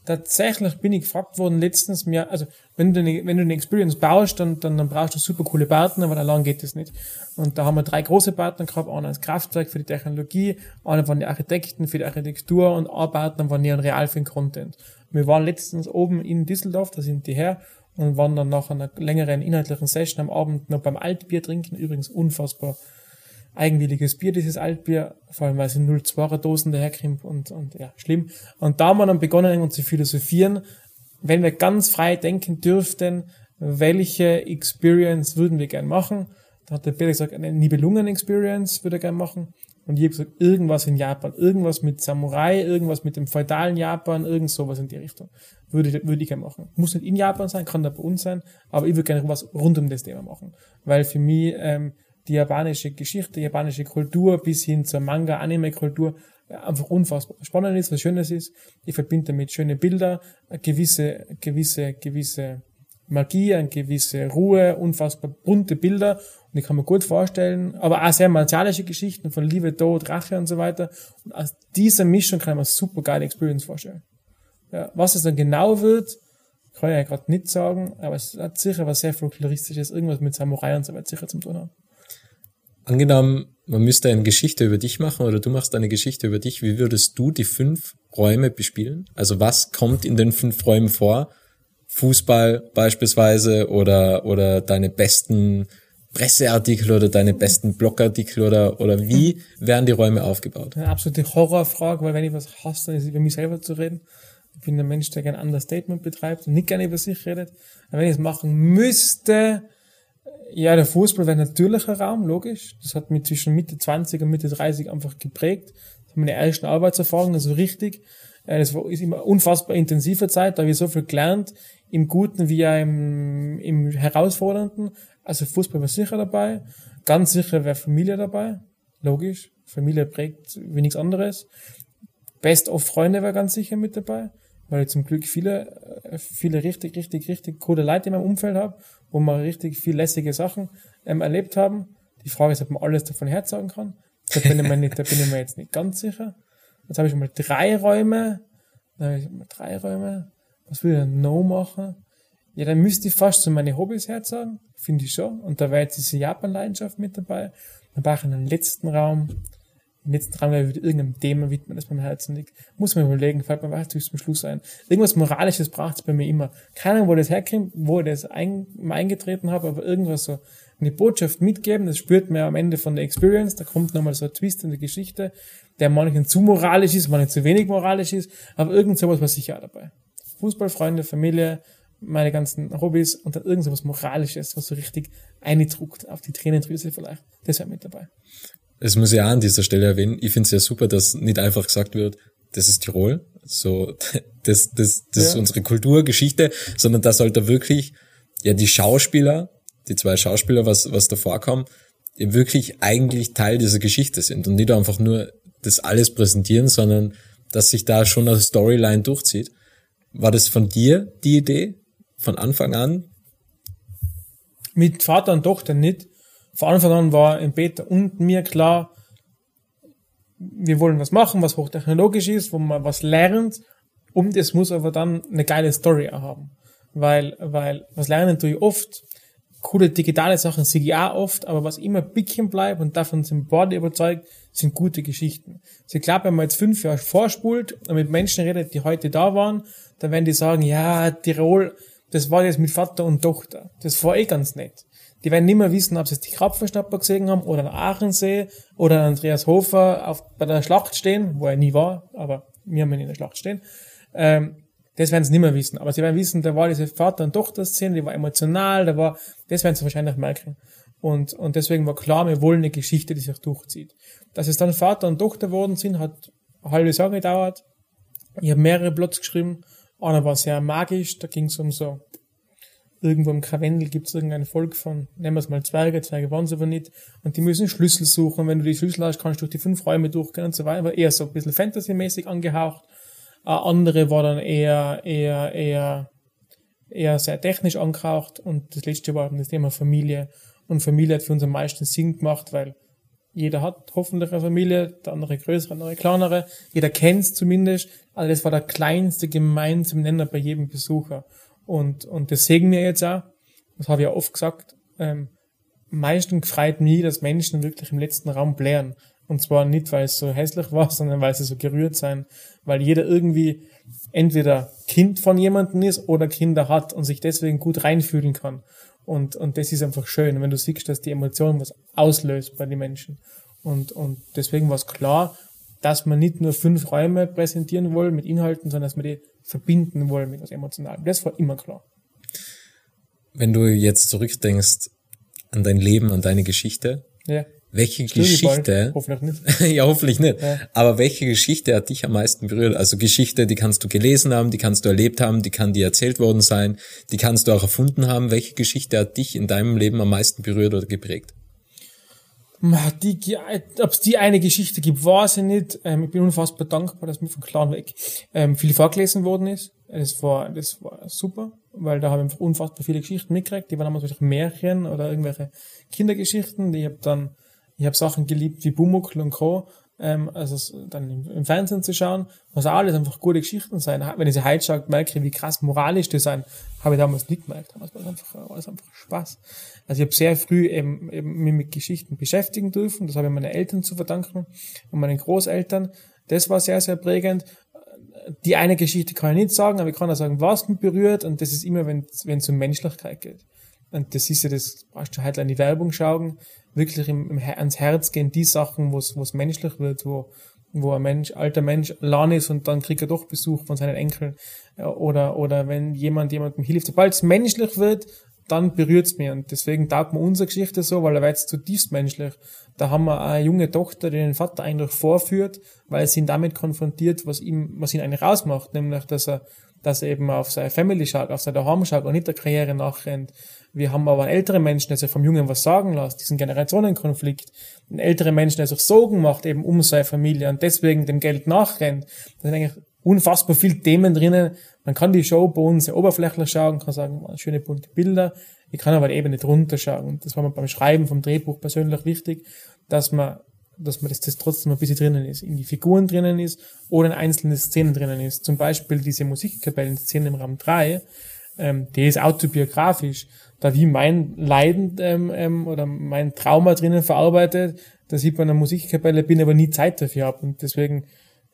Tatsächlich bin ich gefragt worden letztens, mir, also wenn du eine, wenn du eine Experience baust, dann, dann, dann brauchst du super coole Partner, weil allein geht das nicht. Und da haben wir drei große Partner gehabt, einer als Kraftwerk für die Technologie, einer von den Architekten für die Architektur und ein Partner von Neon Real für den Content. Wir waren letztens oben in Düsseldorf, da sind die her, und waren dann nach einer längeren inhaltlichen Session am Abend noch beim Altbier trinken, übrigens unfassbar eigenwilliges Bier, dieses Altbier, vor allem weil sie null Komma zweier Dosen daherkrimpt und, und ja, schlimm. Und da haben wir dann begonnen, uns zu philosophieren, wenn wir ganz frei denken dürften, welche Experience würden wir gern machen? Da hat der Peter gesagt, eine Nibelungen-Experience würde er gern machen. Und ich habe gesagt, irgendwas in Japan, irgendwas mit Samurai, irgendwas mit dem feudalen Japan, irgend sowas in die Richtung. Würde, würde ich gerne machen. Muss nicht in Japan sein, kann da bei uns sein, aber ich würde gerne was rund um das Thema machen. Weil für mich, ähm, die japanische Geschichte, japanische Kultur bis hin zur Manga-Anime-Kultur einfach unfassbar spannend ist, was Schönes ist. Ich verbinde damit schöne Bilder, eine gewisse, gewisse, gewisse Magie, eine gewisse Ruhe, unfassbar bunte Bilder. Und ich kann mir gut vorstellen, aber auch sehr martialische Geschichten von Liebe, Tod, Rache und so weiter. Und aus dieser Mischung kann ich mir eine super geile Experience vorstellen. Ja, was es dann genau wird, kann ich ja gerade nicht sagen, aber es hat sicher was sehr folkloristisches, irgendwas mit Samurai und so weiter sicher zum tun haben. Angenommen, man müsste eine Geschichte über dich machen oder du machst eine Geschichte über dich. Wie würdest du die fünf Räume bespielen? Also was kommt in den fünf Räumen vor? Fußball beispielsweise oder oder deine besten Presseartikel oder deine besten Blogartikel oder oder wie werden die Räume aufgebaut? Eine absolute Horrorfrage, weil wenn ich was hasse, dann ist es über mich selber zu reden. Ich bin ein Mensch, der gerne Understatement betreibt und nicht gerne über sich redet. Aber wenn ich es machen müsste... Ja, der Fußball wäre ein natürlicher Raum, logisch. Das hat mich zwischen Mitte zwanzig und Mitte dreißig einfach geprägt. Das waren meine ersten Arbeitserfahrungen, also richtig. Das war, ist immer eine unfassbar intensive Zeit, da habe ich so viel gelernt, im Guten wie auch im, im Herausfordernden. Also Fußball war sicher dabei. Ganz sicher wäre Familie dabei, logisch. Familie prägt wie nichts anderes. Best of Freunde wäre ganz sicher mit dabei. weil ich zum Glück viele, viele richtig, richtig, richtig coole Leute in meinem Umfeld habe, wo man richtig viel lässige Sachen ähm, erlebt haben. Die Frage ist, ob man alles davon herzagen kann. Da bin ich mir, nicht, da bin ich mir jetzt nicht ganz sicher. Jetzt habe ich mal drei Räume. Dann habe ich mal drei Räume. Was will ich denn noch machen? Ja, dann müsste ich fast so meine Hobbys herzagen. Finde ich schon. Und da wäre jetzt diese Japan-Leidenschaft mit dabei. Dann brauche ich einen letzten Raum. Im letzten Raum werde ich wieder irgendeinem Thema widmen, das meinem Herzen liegt. Muss man überlegen, fällt mir was zum Schluss ein. Irgendwas Moralisches braucht es bei mir immer. Keine Ahnung, wo das herkommt, wo ich das ein, eingetreten habe, aber irgendwas so eine Botschaft mitgeben, das spürt man ja am Ende von der Experience, da kommt nochmal so ein Twist in der Geschichte, der manchen zu moralisch ist, manchen zu wenig moralisch ist, aber irgend sowas war sicher auch dabei. Fußball, Freunde, Familie, meine ganzen Hobbys und dann irgend sowas Moralisches, was so richtig eindruckt auf die Tränendrüse vielleicht. Das wäre mit dabei. Das muss ich auch an dieser Stelle erwähnen. Ich finde es ja super, dass nicht einfach gesagt wird, das ist Tirol, so, das, das, das ja. ist unsere Kulturgeschichte, sondern dass halt da wirklich, ja, die Schauspieler, die zwei Schauspieler, was, was da vorkam, ja wirklich eigentlich Teil dieser Geschichte sind und nicht einfach nur das alles präsentieren, sondern dass sich da schon eine Storyline durchzieht. War das von dir die Idee? Von Anfang an? Mit Vater und Tochter nicht. Von Anfang an war im Peter und mir klar, wir wollen was machen, was hochtechnologisch ist, wo man was lernt, und es muss aber dann eine geile Story auch haben. Weil, weil, was lernen tue ich oft, coole digitale Sachen sehe ich auch oft, aber was immer ein bisschen bleibt, und davon sind beide überzeugt, sind gute Geschichten. Also ich glaube, wenn man jetzt fünf Jahre vorspult und mit Menschen redet, die heute da waren, dann werden die sagen, ja, Tirol, das war jetzt mit Vater und Tochter. Das war eh ganz nett. Die werden nicht mehr wissen, ob sie jetzt die Krapfenschnapper gesehen haben oder an Achensee oder Andreas Hofer auf, bei der Schlacht stehen, wo er nie war, aber wir haben ihn in der Schlacht stehen. Ähm, das werden sie nicht mehr wissen. Aber sie werden wissen, da war diese Vater- und Tochter-Szene, die war emotional, da war, das werden sie wahrscheinlich merken. Und, und deswegen war klar, wir wollen eine Geschichte, die sich durchzieht. Dass es dann Vater und Tochter geworden sind, hat eine halbe Saison gedauert. Ich habe mehrere Plots geschrieben. Einer war sehr magisch, da ging es um so, irgendwo im Karwendel gibt es irgendein Volk von, nehmen wir es mal Zwerge, Zwerge waren es aber nicht, und die müssen Schlüssel suchen, wenn du die Schlüssel hast, kannst du durch die fünf Räume durchgehen und so weiter, aber eher so ein bisschen Fantasy-mäßig angehaucht. Eine andere war dann eher, eher, eher, eher sehr technisch angehaucht, und das letzte war das Thema Familie, und Familie hat für uns am meisten Sinn gemacht, weil jeder hat hoffentlich eine Familie, der andere größere, der andere kleinere, jeder kennt es zumindest, also das war der kleinste gemeinsame Nenner bei jedem Besucher. Und, und das sehen wir jetzt auch, das habe ich ja oft gesagt, ähm, meistens freut mich, dass Menschen wirklich im letzten Raum blären. Und zwar nicht, weil es so hässlich war, sondern weil sie so gerührt sind, weil jeder irgendwie entweder Kind von jemandem ist oder Kinder hat und sich deswegen gut reinfühlen kann. Und, und das ist einfach schön, wenn du siehst, dass die Emotion was auslöst bei den Menschen. Und, und deswegen war es klar, dass man nicht nur fünf Räume präsentieren wollen mit Inhalten, sondern dass man die verbinden wollen mit was Emotionalem. Das war immer klar. Wenn du jetzt zurückdenkst an dein Leben, an deine Geschichte, ja. welche Stimmt Geschichte... Hoffentlich nicht. ja, hoffentlich nicht. Ja. Aber welche Geschichte hat dich am meisten berührt? Also Geschichte, die kannst du gelesen haben, die kannst du erlebt haben, die kann dir erzählt worden sein, die kannst du auch erfunden haben. Welche Geschichte hat dich in deinem Leben am meisten berührt oder geprägt? Ob es die eine Geschichte gibt, weiß ich nicht. Ähm, ich bin unfassbar dankbar, dass mir von klein weg ähm, viel vorgelesen worden ist. Das war, das war super, weil da habe ich unfassbar viele Geschichten mitgekriegt. Die waren damals Märchen oder irgendwelche Kindergeschichten. Die habe dann, ich habe Sachen geliebt wie Bumuckl und Co. Ähm, also dann im, im Fernsehen zu schauen, was auch alles einfach gute Geschichten sein. Wenn ich sie heute schaue, merke ich, wie krass moralisch die sein. Habe ich damals nicht gemerkt. Damals war es einfach, war es einfach Spaß. Also ich habe sehr früh eben, eben mich mit Geschichten beschäftigen dürfen. Das habe ich meinen Eltern zu verdanken und meinen Großeltern. Das war sehr, sehr prägend. Die eine Geschichte kann ich nicht sagen, aber ich kann auch sagen, was mich berührt. Und das ist immer, wenn es um Menschlichkeit geht. Und das ist ja das, brauchst du halt an die Werbung schauen, wirklich im, im, ans Herz gehen die Sachen, wo es menschlich wird, wo wo ein Mensch, alter Mensch allein ist und dann kriegt er doch Besuch von seinen Enkeln. Oder oder wenn jemand jemandem hilft. Sobald es menschlich wird, dann berührt's mich. Und deswegen taugt mir unsere Geschichte so, weil er war jetzt zutiefst menschlich. Da haben wir eine junge Tochter, die den Vater eigentlich vorführt, weil sie ihn damit konfrontiert, was ihm, was ihn eigentlich rausmacht. Nämlich, dass er, dass er eben auf seine Family schaut, auf seine Daheim schaut und nicht der Karriere nachrennt. Wir haben aber einen älteren Menschen, der sich vom Jungen was sagen lässt, diesen Generationenkonflikt. Einen älteren Menschen, der sich Sorgen macht eben um seine Familie und deswegen dem Geld nachrennt. Das sind eigentlich unfassbar viele Themen drinnen. Man kann die Show bei uns sehr oberflächlich schauen, kann sagen, schöne bunte Bilder. Ich kann aber eben nicht runterschauen. Und das war mir beim Schreiben vom Drehbuch persönlich wichtig, dass man, dass man das, das trotzdem ein bisschen drinnen ist, in die Figuren drinnen ist oder in einzelne Szenen drinnen ist. Zum Beispiel diese Musikkapellen-Szene im Raum drei, ähm, die ist autobiografisch, da wie mein Leiden ähm, ähm, oder mein Trauma drinnen verarbeitet, dass ich bei einer Musikkapelle bin, aber nie Zeit dafür habe. Und deswegen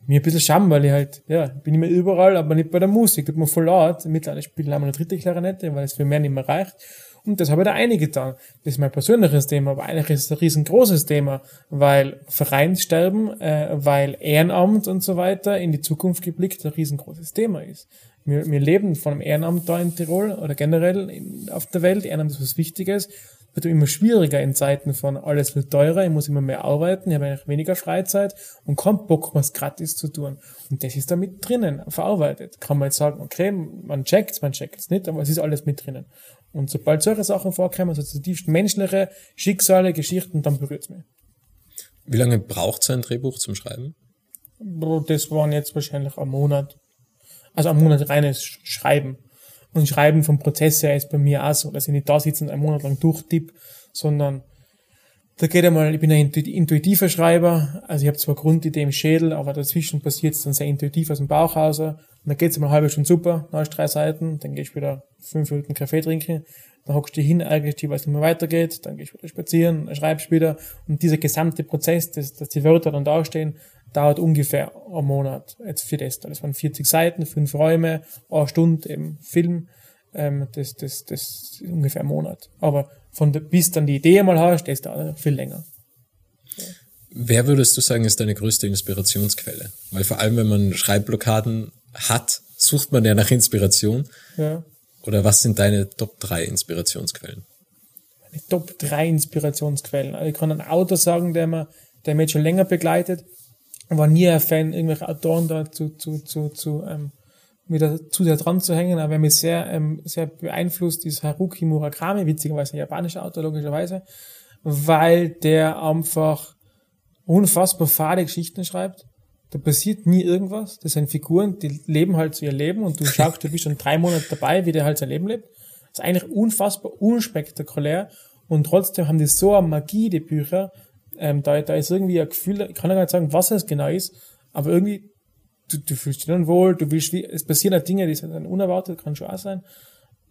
mir ein bisschen scham, weil ich halt, ja, bin immer überall, aber nicht bei der Musik. Tut mir voll laut. Mittlerweile spiele ich einmal eine dritte Klarinette, weil es für mehr nicht mehr reicht. Und das habe ich da eingetan. Das ist mein persönliches Thema, aber eigentlich ist es ein riesengroßes Thema, weil Vereinssterben, äh, weil Ehrenamt und so weiter in die Zukunft geblickt ein riesengroßes Thema ist. Wir, wir leben von einem Ehrenamt da in Tirol oder generell in, auf der Welt. Ehrenamt ist was Wichtiges. Wird immer schwieriger in Zeiten von alles wird teurer, ich muss immer mehr arbeiten, ich habe eigentlich weniger Freizeit und kaum Bock, was gratis zu tun. Und das ist da mit drinnen verarbeitet. Kann man jetzt sagen, okay, man checkt's, man checkt's nicht, aber es ist alles mit drinnen. Und sobald solche Sachen vorkommen, also zutiefst menschliche Schicksale, Geschichten, dann berührt's mich. Wie lange braucht so ein Drehbuch zum Schreiben? Das waren jetzt wahrscheinlich ein Monat. Also ein Monat reines Schreiben. Und Schreiben vom Prozess her ist bei mir auch so, dass ich nicht da sitze und einen Monat lang durchtippe, sondern da geht einmal, ich bin ein intuitiver Schreiber, also ich habe zwar Grundidee im Schädel, aber dazwischen passiert es dann sehr intuitiv aus dem Bauch raus. Und dann geht es einmal eine halbe Stunde super, dann hast du drei Seiten, dann gehst du wieder fünf Minuten Kaffee trinken, dann hockst du hin, eigentlich die, weil es nicht mehr weitergeht, dann gehst du wieder spazieren, dann schreibst du wieder. Und dieser gesamte Prozess, dass, dass die Wörter dann dastehen, dauert ungefähr einen Monat jetzt für das. Das waren vierzig Seiten, fünf Räume, eine Stunde im Film. Ähm, das, das, das ist ungefähr ein Monat. Aber von der, bis dann die Idee mal hast, das dauert viel länger. Ja. Wer würdest du sagen, ist deine größte Inspirationsquelle? Weil vor allem, wenn man Schreibblockaden hat, sucht man ja nach Inspiration. Ja. Oder was sind deine Top drei Inspirationsquellen? Meine Top drei Inspirationsquellen. Also ich kann einen Autor sagen, der mir, der mich schon länger begleitet. War nie ein Fan, irgendwelche Autoren da zu, zu, zu, zu, ähm, wieder zu sehr dran zu hängen, aber wer mich sehr, ähm, sehr beeinflusst, ist Haruki Murakami, witzigerweise ein japanischer Autor, logischerweise, weil der einfach unfassbar fade Geschichten schreibt. Da passiert nie irgendwas. Das sind Figuren, die leben halt so ihr Leben und du schaust, du bist schon drei Monate dabei, wie der halt sein Leben lebt. Das ist eigentlich unfassbar unspektakulär und trotzdem haben die so eine Magie, die Bücher. Ähm, da, da ist irgendwie ein Gefühl, ich kann ja gar nicht sagen, was es genau ist, aber irgendwie, du, du fühlst dich dann wohl, du willst, es passieren auch Dinge, die sind dann unerwartet, kann schon auch sein,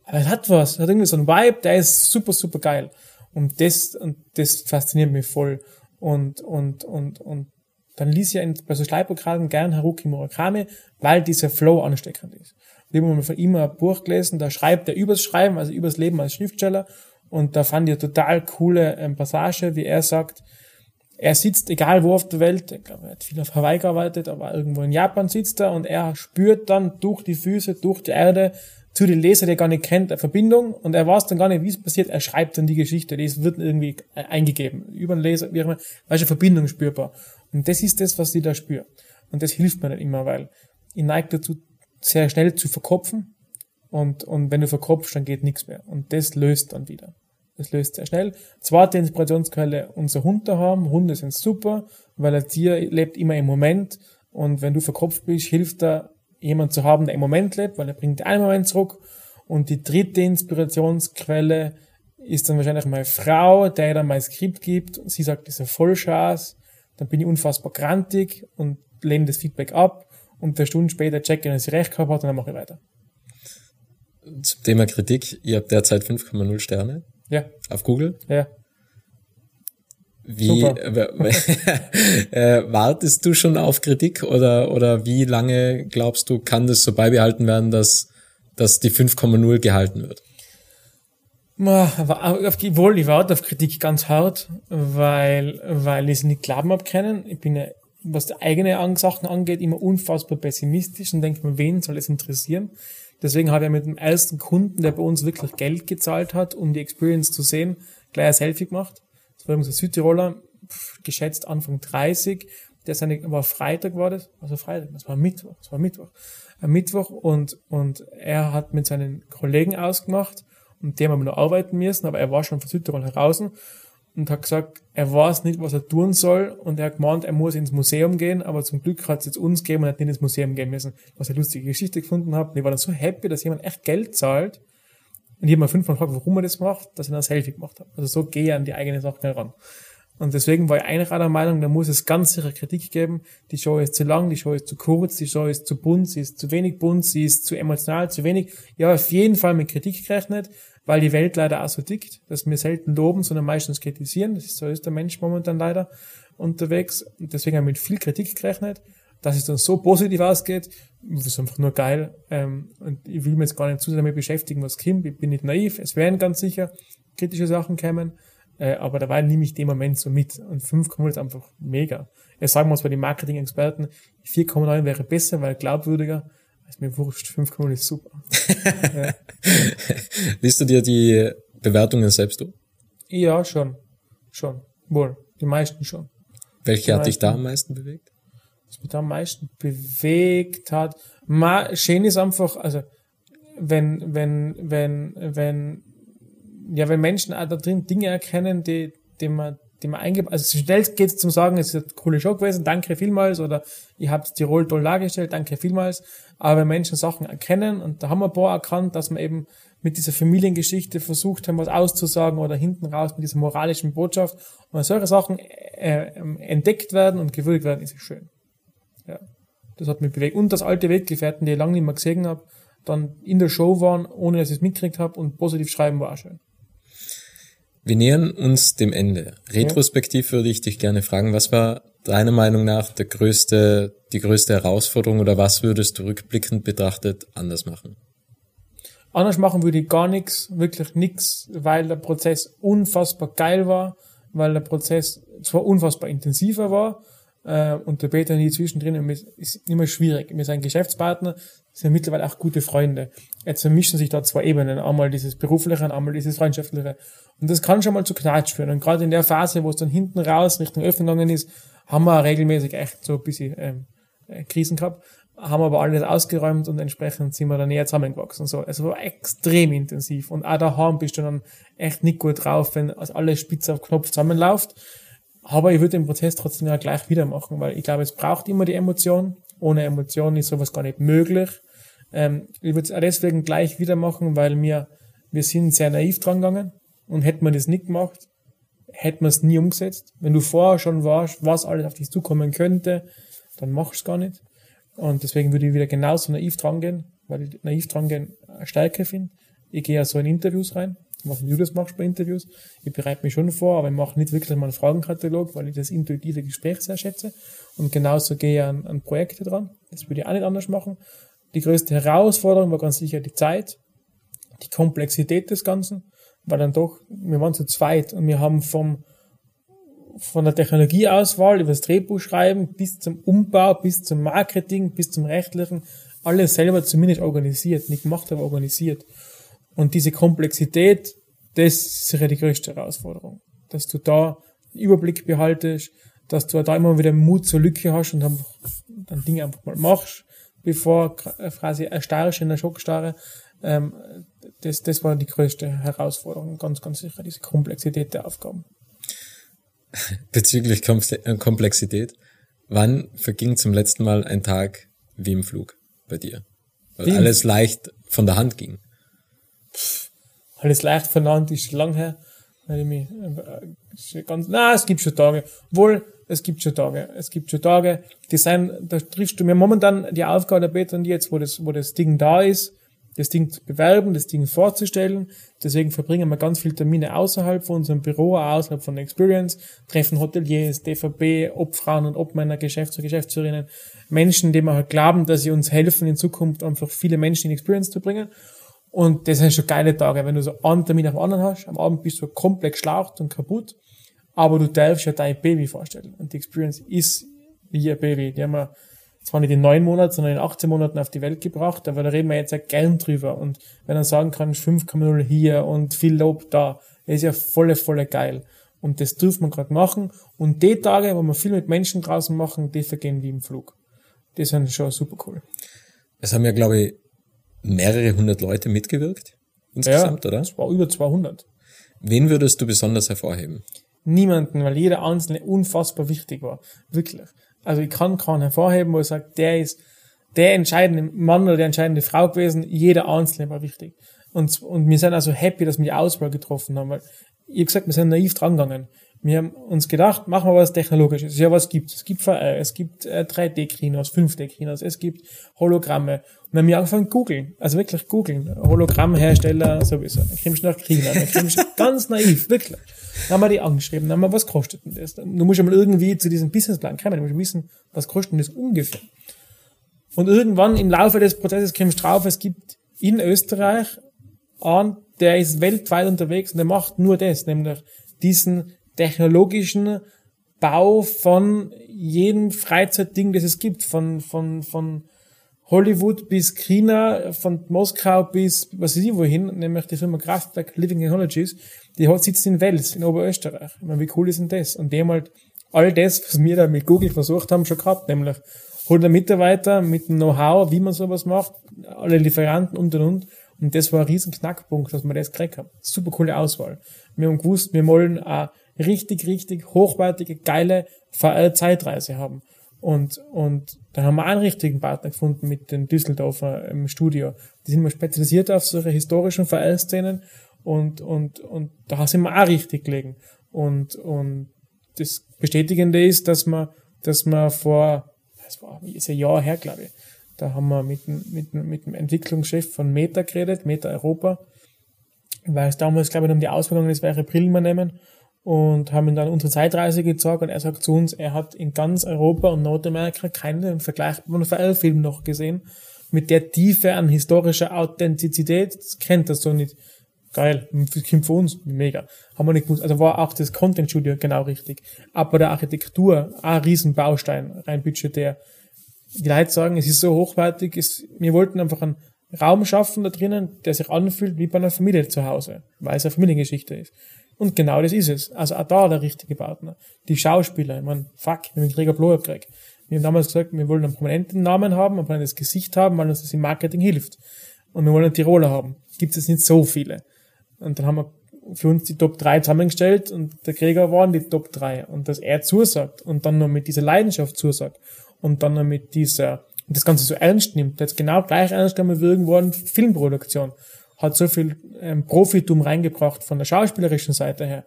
aber es hat was, es hat irgendwie so einen Vibe, der ist super, super geil und das, und das fasziniert mich voll und, und, und, und dann lies ich in, bei so Schreibblockaden gern Haruki Murakami, weil dieser Flow ansteckend ist. Ich habe mal von ihm ein Buch gelesen, da schreibt er übers Schreiben, also übers Leben als Schriftsteller und da fand ich eine total coole ähm, Passage, wie er sagt, er sitzt, egal wo auf der Welt, ich glaube, er hat viel auf Hawaii gearbeitet, aber irgendwo in Japan sitzt er und er spürt dann durch die Füße, durch die Erde, zu den Lesern, die er gar nicht kennt, eine Verbindung und er weiß dann gar nicht, wie es passiert, er schreibt dann die Geschichte, die wird irgendwie eingegeben, über den Leser, wie auch immer, da ist eine Verbindung spürbar. Und das ist das, was ich da spüre. Und das hilft mir dann immer, weil ich neige dazu, sehr schnell zu verkopfen und, und wenn du verkopfst, dann geht nichts mehr. Und das löst dann wieder. Das löst sehr schnell. Zweite Inspirationsquelle, unser Hund da haben. Hunde sind super, weil ein Tier lebt immer im Moment. Und wenn du verkopft bist, hilft da jemand zu haben, der im Moment lebt, weil er bringt einen Moment zurück. Und die dritte Inspirationsquelle ist dann wahrscheinlich meine Frau, der dann mein Skript gibt. Sie sagt, das ist ein Vollschaß. Dann bin ich unfassbar grantig und lehne das Feedback ab. Und eine Stunde später checke ich, dass ich recht gehabt habe und dann mache ich weiter. Zum Thema Kritik. Ihr habt derzeit fünf Komma null Sterne. Ja. Auf Google? Ja. Wie äh, wartest du schon auf Kritik oder oder wie lange glaubst du, kann das so beibehalten werden, dass dass die fünf Komma null gehalten wird? Wohl, ich warte auf Kritik ganz hart, weil weil ich es nicht glauben habe können. Ich bin ja, was die eigenen Sachen angeht, immer unfassbar pessimistisch und denke mir, wen soll es interessieren? Deswegen habe ich mit dem ersten Kunden, der bei uns wirklich Geld gezahlt hat, um die Experience zu sehen, gleich ein Selfie gemacht. Das war übrigens ein Südtiroler, pf, geschätzt Anfang dreißig. Der seine, war Freitag war das, also Freitag, das war Mittwoch, das war Mittwoch. Am Mittwoch und, und er hat mit seinen Kollegen ausgemacht und die haben aber noch arbeiten müssen, aber er war schon von Südtirol heraus und hat gesagt, er weiß nicht, was er tun soll und er hat gemeint, er muss ins Museum gehen, aber zum Glück hat es jetzt uns gegeben und hat nicht ins Museum gehen müssen, was ich eine lustige Geschichte gefunden habe. Und ich war dann so happy, dass jemand echt Geld zahlt und ich habe mir fünfmal gefragt, warum er das macht, dass ich dann ein Selfie gemacht habe. Also so gehe ich an die eigene Sache heran. Und deswegen war ich eigentlich auch der Meinung, da muss es ganz sicher Kritik geben, die Show ist zu lang, die Show ist zu kurz, die Show ist zu bunt, sie ist zu wenig bunt, sie ist zu emotional, zu wenig. Ich habe auf jeden Fall mit Kritik gerechnet, weil die Welt leider auch so tickt, dass wir selten loben, sondern meistens kritisieren. Das ist, so ist der Mensch momentan leider unterwegs. Und deswegen haben wir mit viel Kritik gerechnet, dass es dann so positiv ausgeht. Das ist einfach nur geil. Und ich will mich jetzt gar nicht zu sehr damit beschäftigen, was kommt. Ich bin nicht naiv. Es werden ganz sicher kritische Sachen kommen. Aber dabei nehme ich den Moment so mit. Und fünf Komma null ist einfach mega. Jetzt sagen wir uns bei den Marketing-Experten, vier Komma neun wäre besser, weil glaubwürdiger. Ist mir wurscht, fünf Komma null ist super. Ja. Liest du dir die Bewertungen selbst um? Ja, schon. Schon. Wohl. Die meisten schon. Welche die hat meisten. Dich da am meisten bewegt? Was mich da am meisten bewegt hat? Ma, schön ist einfach, also, wenn, wenn, wenn, wenn, ja, wenn Menschen auch da drin Dinge erkennen, die, die man, die man eingebaut, also schnell geht's zum Sagen, es ist eine coole Show gewesen, danke vielmals, oder ich hab's Tirol toll dargestellt, danke vielmals. Aber wenn Menschen Sachen erkennen, und da haben wir ein paar erkannt, dass wir eben mit dieser Familiengeschichte versucht haben, was auszusagen, oder hinten raus mit dieser moralischen Botschaft, und wenn solche Sachen äh, entdeckt werden und gewürdigt werden, ist es schön. Ja. Das hat mich bewegt. Und das alte Weggefährten, die ich lange nicht mehr gesehen habe, dann in der Show waren, ohne dass ich es mitgekriegt habe, und positiv schreiben war auch schön. Wir nähern uns dem Ende. Retrospektiv würde ich dich gerne fragen, was war deiner Meinung nach der größte, die größte Herausforderung oder was würdest du rückblickend betrachtet anders machen? Anders machen würde ich gar nichts, wirklich nichts, weil der Prozess unfassbar geil war, weil der Prozess zwar unfassbar intensiver war äh, und der Peter und ich zwischendrin und ist immer schwierig. Wir sind Geschäftspartner, sind mittlerweile auch gute Freunde. Jetzt vermischen sich da zwei Ebenen, einmal dieses Berufliche und einmal dieses Freundschaftliche. Und das kann schon mal zu Knatsch führen. Und gerade in der Phase, wo es dann hinten raus Richtung Öffnung gegangen ist, haben wir regelmäßig echt so ein bisschen ähm, Krisen gehabt, haben aber alles ausgeräumt und entsprechend sind wir dann näher zusammengewachsen. Und so. Es war extrem intensiv. Und auch daheim bist du dann echt nicht gut drauf, wenn alles spitz auf Knopf zusammenläuft. Aber ich würde den Prozess trotzdem ja gleich wieder machen, weil ich glaube, es braucht immer die Emotion. Ohne Emotion ist sowas gar nicht möglich. Ähm, ich würde es auch deswegen gleich wieder machen, weil wir, wir sind sehr naiv dran gegangen. Und hätte man das nicht gemacht, hätte man es nie umgesetzt. Wenn du vorher schon warst, was alles auf dich zukommen könnte, dann machst du es gar nicht. Und deswegen würde ich wieder genauso naiv dran gehen, weil ich naiv dran gehen eine Stärke finde. Ich gehe ja so in Interviews rein, was du das machst bei Interviews. Ich bereite mich schon vor, aber ich mache nicht wirklich mal einen Fragenkatalog, weil ich das intuitive Gespräch sehr schätze. Und genauso gehe ich an, an Projekte dran. Das würde ich auch nicht anders machen. Die größte Herausforderung war ganz sicher die Zeit, die Komplexität des Ganzen. Weil dann doch, wir waren zu zweit und wir haben vom, von der Technologieauswahl über das Drehbuch schreiben bis zum Umbau, bis zum Marketing, bis zum Rechtlichen, alles selber zumindest organisiert, nicht gemacht, aber organisiert. Und diese Komplexität, das ist sicher die größte Herausforderung. Dass du da einen Überblick behaltest, dass du da immer wieder Mut zur Lücke hast und dann, dann Dinge einfach mal machst, bevor quasi erstarrst in der Schockstarre. Das, das war die größte Herausforderung, ganz, ganz sicher, diese Komplexität der Aufgaben. Bezüglich Komplexität, wann verging zum letzten Mal ein Tag wie im Flug bei dir? Weil wie? Alles leicht von der Hand ging. Pff, alles leicht von der Hand ist schon lange her. Ich mich, äh, ganz, na, es gibt schon Tage. Wohl, es gibt schon Tage. Es gibt schon Tage. Die sind, da triffst du mir momentan die Aufgabe der Peter und jetzt, wo das, wo das Ding da ist, das Ding zu bewerben, das Ding vorzustellen. Deswegen verbringen wir ganz viele Termine außerhalb von unserem Büro, außerhalb von der Experience, treffen Hoteliers, D V B, Obfrauen und Obmänner, Geschäfts- und Geschäftsführerinnen, Menschen, denen wir halt glauben, dass sie uns helfen, in Zukunft einfach viele Menschen in Experience zu bringen. Und das sind schon geile Tage, wenn du so einen Termin nach dem anderen hast. Am Abend bist du komplett schlaucht und kaputt, aber du darfst ja dein Baby vorstellen. Und die Experience ist wie ein Baby. Die haben wir zwar nicht in neun Monaten, sondern in achtzehn Monaten auf die Welt gebracht, aber da reden wir jetzt ja gern drüber. Und wenn man sagen kann, fünf Komma null hier und viel Lob da, das ist ja volle, volle geil. Und das dürfen wir gerade machen. Und die Tage, wo wir viel mit Menschen draußen machen, die vergehen wie im Flug. Das sind schon super cool. Es haben ja, glaube ich, mehrere hundert Leute mitgewirkt insgesamt, ja, oder? Ja, es war über zweihundert. Wen würdest du besonders hervorheben? niemanden, weil jeder Einzelne unfassbar wichtig war. Wirklich. Also ich kann keinen hervorheben, wo ich sage, der ist der entscheidende Mann oder die entscheidende Frau gewesen, jeder Einzelne war wichtig. Und, und wir sind also happy, dass wir die Auswahl getroffen haben, weil, ich habe gesagt, wir sind naiv dran gegangen. Wir haben uns gedacht, machen wir was Technologisches. Ja, was gibt's? Es gibt V R, es gibt äh, drei D Kinos, fünf D Kinos, es gibt Hologramme. Und dann haben wir angefangen googeln, also wirklich googeln. Hologrammhersteller sowieso. Dann kommst du nach China, dann kommst du ganz naiv, wirklich. Dann haben wir die angeschrieben, dann haben wir, was kostet denn das? Du musst ja mal irgendwie zu diesem Businessplan kommen, du musst wissen, was kostet denn das ungefähr. Und irgendwann im Laufe des Prozesses kommst du drauf, es gibt in Österreich einen, der ist weltweit unterwegs und der macht nur das, nämlich diesen technologischen Bau von jedem Freizeitding, das es gibt, von von von Hollywood bis China, von Moskau bis was weiß ich wohin, nämlich die Firma Kraftwerk Living Technologies, die hat sitzt in Wels in Oberösterreich. Ich meine, wie cool ist denn das? Und die haben halt all das, was wir da mit Google versucht haben, schon gehabt, nämlich hundert Mitarbeiter mit dem Know-how, wie man sowas macht, alle Lieferanten und und und. Und das war ein riesen Knackpunkt, dass wir das gekriegt haben. Super coole Auswahl. Wir haben gewusst, wir wollen eine richtig, richtig hochwertige, geile V R-Zeitreise haben. Und, und dann haben wir einen richtigen Partner gefunden mit den Düsseldorfer im Studio. Die sind mal spezialisiert auf solche historischen V R-Szenen und, und, und da sind wir auch richtig gelegen. Und, und das Bestätigende ist, dass wir, dass wir vor, das war ist ein Jahr her, glaube ich, da haben wir mit, mit, mit dem Entwicklungschef von Meta geredet, Meta Europa, weil es damals, glaube ich, um die Auswirkungen ist, welche Brillen wir nehmen, und haben ihm dann unsere Zeitreise gezeigt und er sagt zu uns, er hat in ganz Europa und Nordamerika keinen vergleichbaren V R-Film noch gesehen, mit der Tiefe an historischer Authentizität, das kennt das so nicht. Geil, das kommt von uns, mega. Haben wir nicht gewusst. Also war auch das Content-Studio genau richtig. Aber bei der Architektur, auch ein Riesenbaustein, rein budgetär. Die Leute sagen, es ist so hochwertig, es, wir wollten einfach einen Raum schaffen da drinnen, der sich anfühlt wie bei einer Familie zu Hause, weil es eine Familiengeschichte ist. Und genau das ist es. Also auch da der richtige Partner. Die Schauspieler, ich meine, fuck, wir haben den Gregor Bloéb gekriegt. Wir haben damals gesagt, wir wollen einen prominenten Namen haben, ein prominentes Gesicht haben, weil uns das im Marketing hilft. Und wir wollen einen Tiroler haben. Gibt es nicht so viele. Und dann haben wir für uns die Top drei zusammengestellt und der Gregor waren die Top drei. Und dass er zusagt und dann noch mit dieser Leidenschaft zusagt. Und dann noch mit dieser, und das Ganze so ernst nimmt, jetzt genau gleich ernst genommen wie irgendwo eine Filmproduktion, hat so viel ähm, Profitum reingebracht von der schauspielerischen Seite her,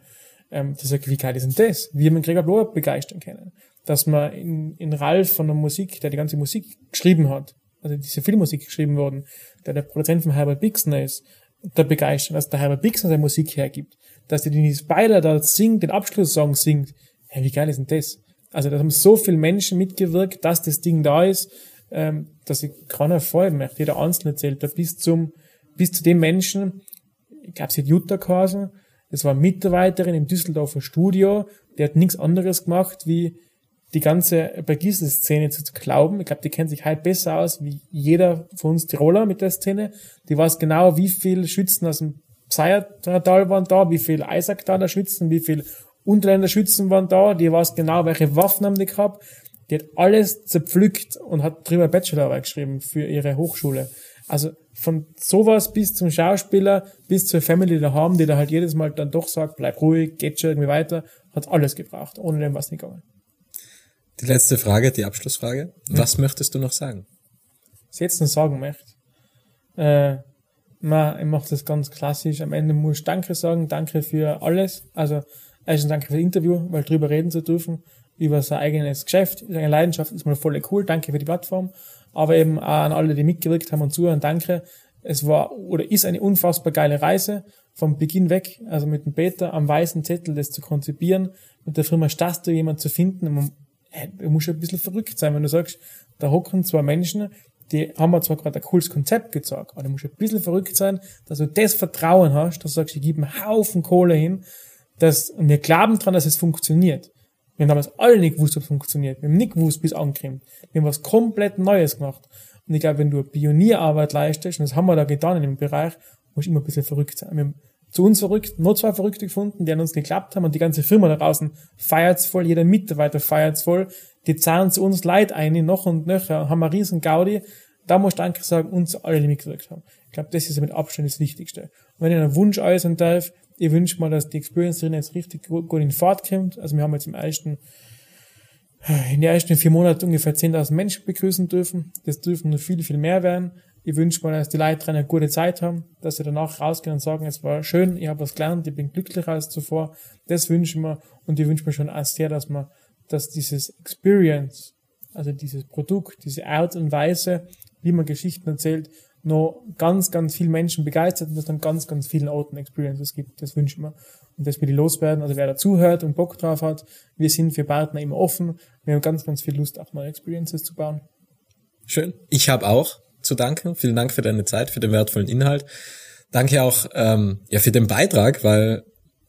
ähm, das sagt, wie geil ist denn das? Wir haben den Gregor Bloéb begeistern können, dass man in, in Ralf von der Musik, der die ganze Musik geschrieben hat, also diese Filmmusik geschrieben worden, der der Produzent von Herbert Bixner ist, der begeistert, dass der Herbert Bixner seine Musik hergibt, dass der Denise Beiler da singt, den Abschlusssong singt, hey, wie geil ist denn das? Also da haben so viele Menschen mitgewirkt, dass das Ding da ist, ähm, dass ich keiner vorheben möchte. Jeder Einzelne zählt da bis zum, bis zu dem Menschen, ich glaube, sie hat Jutta geheißen, das war Mitarbeiterin im Düsseldorfer Studio, die hat nichts anderes gemacht, wie die ganze Bergisl-Szene zu glauben. Ich glaube, die kennt sich halt besser aus, wie jeder von uns Tiroler mit der Szene. Die weiß genau, wie viele Schützen aus dem Zillertal waren da, wie viele Eisacktaler Schützen, wie viele Unterländer Schützen waren da, die weiß genau, welche Waffen haben die gehabt, die hat alles zerpflückt und hat drüber Bachelorarbeit geschrieben für ihre Hochschule. Also von sowas bis zum Schauspieler, bis zur Family daheim, die da halt jedes Mal dann doch sagt, bleib ruhig, geht schon irgendwie weiter, hat alles gebraucht, ohne dem was nicht gegangen. Die letzte Frage, die Abschlussfrage, hm. Was möchtest du noch sagen? Was ich jetzt noch sagen möchte? Äh, na, ich mache das ganz klassisch, am Ende muss ich Danke sagen, danke für alles, also erstens danke für das Interview, weil drüber reden zu dürfen, über sein eigenes Geschäft, seine Leidenschaft ist mal voll cool, danke für die Plattform, aber eben auch an alle, die mitgewirkt haben und zuhören, danke. Es war oder ist eine unfassbar geile Reise, vom Beginn weg, also mit dem Peter am weißen Zettel, das zu konzipieren, mit der Firma Stasto jemanden zu finden, man, hey, du musst ein bisschen verrückt sein, wenn du sagst, da hocken zwei Menschen, die haben mir zwar gerade ein cooles Konzept gezeigt, aber du musst ein bisschen verrückt sein, dass du das Vertrauen hast, dass du sagst, ich gebe einen Haufen Kohle hin, dass, und wir glauben dran, dass es funktioniert. Wir haben damals alle nicht gewusst, ob es funktioniert. Wir haben nicht gewusst, bis es ankommt. Wir haben was komplett Neues gemacht. Und ich glaube, wenn du eine Pionierarbeit leistest, und das haben wir da getan in dem Bereich, musst du immer ein bisschen verrückt sein. Wir haben zu uns verrückt, nur zwei Verrückte gefunden, die an uns geklappt haben, und die ganze Firma da draußen feiert's voll, jeder Mitarbeiter feiert's voll, die zahlen zu uns Leid ein, noch und nöcher, und haben einen riesen Gaudi. Da musst du danke sagen, uns alle, die mitgewirkt haben. Ich glaube, das ist mit Abstand das Wichtigste. Und wenn ich einen Wunsch äußern darf, ich wünsche mal, dass die Experience drin jetzt richtig gut in Fahrt kommt. Also wir haben jetzt im ersten, in den ersten vier Monaten ungefähr zehntausend Menschen begrüßen dürfen. Das dürfen noch viel, viel mehr werden. Ich wünsche mal, dass die Leute dran eine gute Zeit haben, dass sie danach rausgehen und sagen, es war schön, ich habe was gelernt, ich bin glücklicher als zuvor. Das wünschen wir und ich wünsche mir schon erst her, dass man, dass dieses Experience, also dieses Produkt, diese Art und Weise, wie man Geschichten erzählt, noch ganz, ganz viele Menschen begeistert und dass dann ganz, ganz vielen Orten Experiences gibt. Das wünschen wir. Und dass wir die loswerden. Also wer dazuhört und Bock drauf hat, wir sind für Partner immer offen. Wir haben ganz, ganz viel Lust, auch neue Experiences zu bauen. Schön. Ich habe auch zu danken. Vielen Dank für deine Zeit, für den wertvollen Inhalt. Danke auch ähm, ja für den Beitrag, weil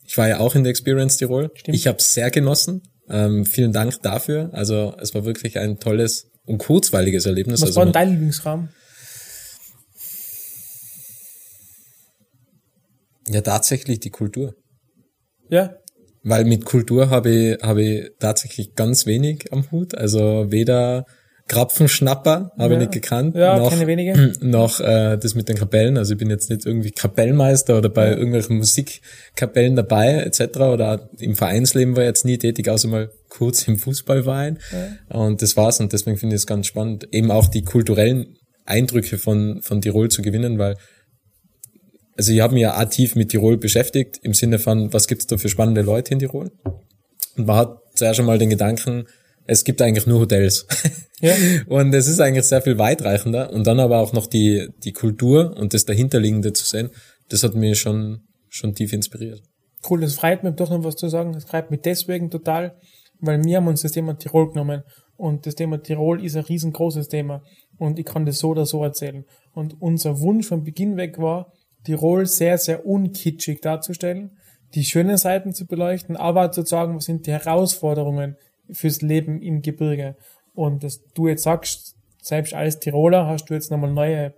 ich war ja auch in der Experience Tirol. Stimmt. Ich habe es sehr genossen. Ähm, vielen Dank dafür. Also es war wirklich ein tolles und kurzweiliges Erlebnis. Was also, war denn dein Lieblingsraum? Ja, tatsächlich die Kultur. Ja. Weil mit Kultur habe ich, habe ich tatsächlich ganz wenig am Hut. Also weder Krapfenschnapper habe ja. ich nicht gekannt. Ja, noch, keine wenige. Noch äh, das mit den Kapellen. Also ich bin jetzt nicht irgendwie Kapellmeister oder bei ja. irgendwelchen Musikkapellen dabei et cetera. Oder im Vereinsleben war ich jetzt nie tätig, außer mal kurz im Fußballverein. Ja. Und das war's. Und deswegen finde ich es ganz spannend, eben auch die kulturellen Eindrücke von von Tirol zu gewinnen, weil also ich habe mich ja aktiv mit Tirol beschäftigt, im Sinne von, was gibt's da für spannende Leute in Tirol? Und man hat zuerst schon mal den Gedanken, es gibt eigentlich nur Hotels. Ja. Und es ist eigentlich sehr viel weitreichender. Und dann aber auch noch die die Kultur und das Dahinterliegende zu sehen, das hat mich schon schon tief inspiriert. Cool, das freut mich, doch noch was zu sagen. Das freut mich deswegen total, weil wir haben uns das Thema Tirol genommen. Und das Thema Tirol ist ein riesengroßes Thema. Und ich kann das so oder so erzählen. Und unser Wunsch von Beginn weg war, Tirol sehr, sehr unkitschig darzustellen, die schönen Seiten zu beleuchten, aber zu sagen, was sind die Herausforderungen fürs Leben im Gebirge. Und dass du jetzt sagst, selbst als Tiroler hast du jetzt nochmal neue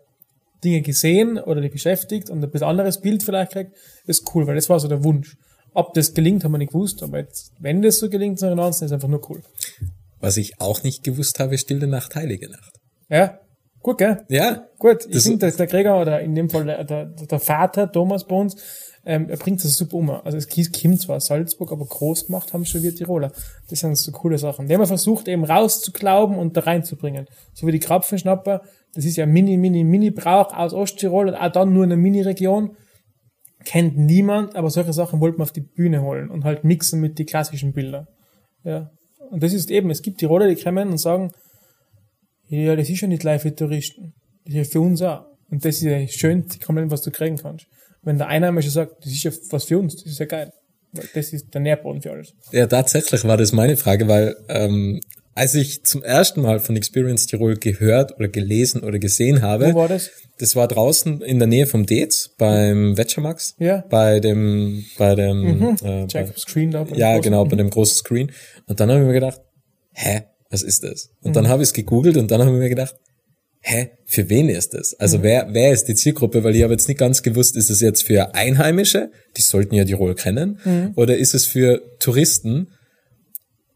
Dinge gesehen oder dich beschäftigt und ein bisschen anderes Bild vielleicht kriegt, ist cool, weil das war so der Wunsch. Ob das gelingt, haben wir nicht gewusst, aber jetzt, wenn das so gelingt, so ist es einfach nur cool. Was ich auch nicht gewusst habe, Stille Nacht, Heilige Nacht. Ja. Gut, gell? Ja. Gut, ich finde, dass der Gregor, oder in dem Fall der, der, der Vater, Thomas bei uns, ähm, er bringt das super um. Also es kommt zwar Salzburg, aber groß gemacht haben schon wir Tiroler. Das sind so coole Sachen. Die haben wir versucht, eben rauszuglauben und da reinzubringen. So wie die Krapfenschnapper, das ist ja mini, mini, mini Brauch aus Osttirol und auch dann nur in einer Mini-Region. Kennt niemand, aber solche Sachen wollten wir auf die Bühne holen und halt mixen mit den klassischen Bildern. Ja. Und das ist eben, es gibt Tiroler, die kommen und sagen, ja, das ist ja nicht live für Touristen. Das ist ja für uns auch. Und das ist ja schön, die Kompliment, was du kriegen kannst. Wenn der Einheimische sagt, das ist ja was für uns, das ist ja geil. Weil das ist der Nährboden für alles. Ja, tatsächlich war das meine Frage, weil ähm, als ich zum ersten Mal von Experience Tirol gehört oder gelesen oder gesehen habe. Wo war das? Das war draußen in der Nähe vom Dez, beim Wetschermax. Ja. Bei dem, bei dem... Mhm. Äh, Jacob Screen, da. Ja, großen. Genau, bei dem großen Screen. Und dann habe ich mir gedacht, hä? Was ist das? Und mhm. dann habe ich es gegoogelt und dann habe ich mir gedacht, hä, für wen ist das? Also mhm. wer wer ist die Zielgruppe? Weil ich habe jetzt nicht ganz gewusst, ist es jetzt für Einheimische, die sollten ja Tirol kennen, mhm. oder ist es für Touristen?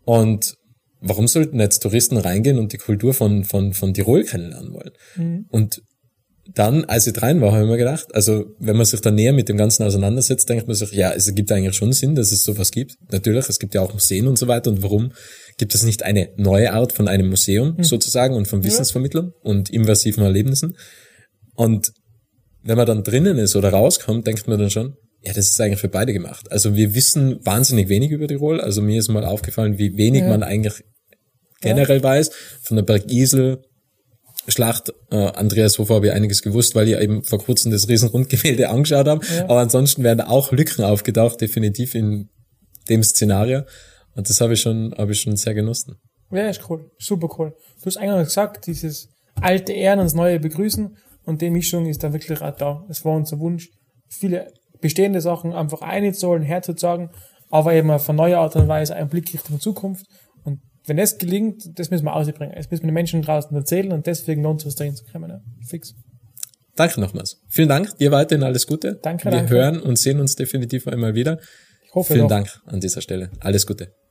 Und warum sollten jetzt Touristen reingehen und die Kultur von von von Tirol kennenlernen wollen? Mhm. Und dann, als ich drein war, habe ich mir gedacht, also wenn man sich da näher mit dem Ganzen auseinandersetzt, denkt man sich, ja, es gibt eigentlich schon Sinn, dass es sowas gibt. Natürlich, es gibt ja auch Museen und so weiter. Und warum gibt es nicht eine neue Art von einem Museum, mhm. sozusagen, und von Wissensvermittlung und immersiven Erlebnissen? Und wenn man dann drinnen ist oder rauskommt, denkt man dann schon, ja, das ist eigentlich für beide gemacht. Also wir wissen wahnsinnig wenig über Tirol. Also mir ist mal aufgefallen, wie wenig ja. man eigentlich generell ja. weiß. Von der Bergisel Schlacht, äh, Andreas Hofer habe ich einiges gewusst, weil ich eben vor kurzem das Riesenrundgemälde angeschaut habe. Ja. Aber ansonsten werden auch Lücken aufgetaucht, definitiv in dem Szenario. Und das habe ich schon, habe ich schon sehr genossen. Ja, ist cool. Super cool. Du hast eigentlich gesagt, dieses alte Ehren und das neue Begrüßen. Und die Mischung ist dann wirklich auch da. Es war unser Wunsch, viele bestehende Sachen einfach einzuholen, herzuzagen, aber eben auf eine neue Art und Weise einen Blick Richtung Zukunft. Wenn das gelingt, das müssen wir ausbringen. Das müssen wir den Menschen draußen erzählen und deswegen lohnt es uns, dahin zu kommen. Ne? Fix. Danke nochmals. Vielen Dank. Dir weiterhin alles Gute. Danke. Wir danke. hören und sehen uns definitiv einmal wieder. Ich hoffe Vielen doch. Dank an dieser Stelle. Alles Gute.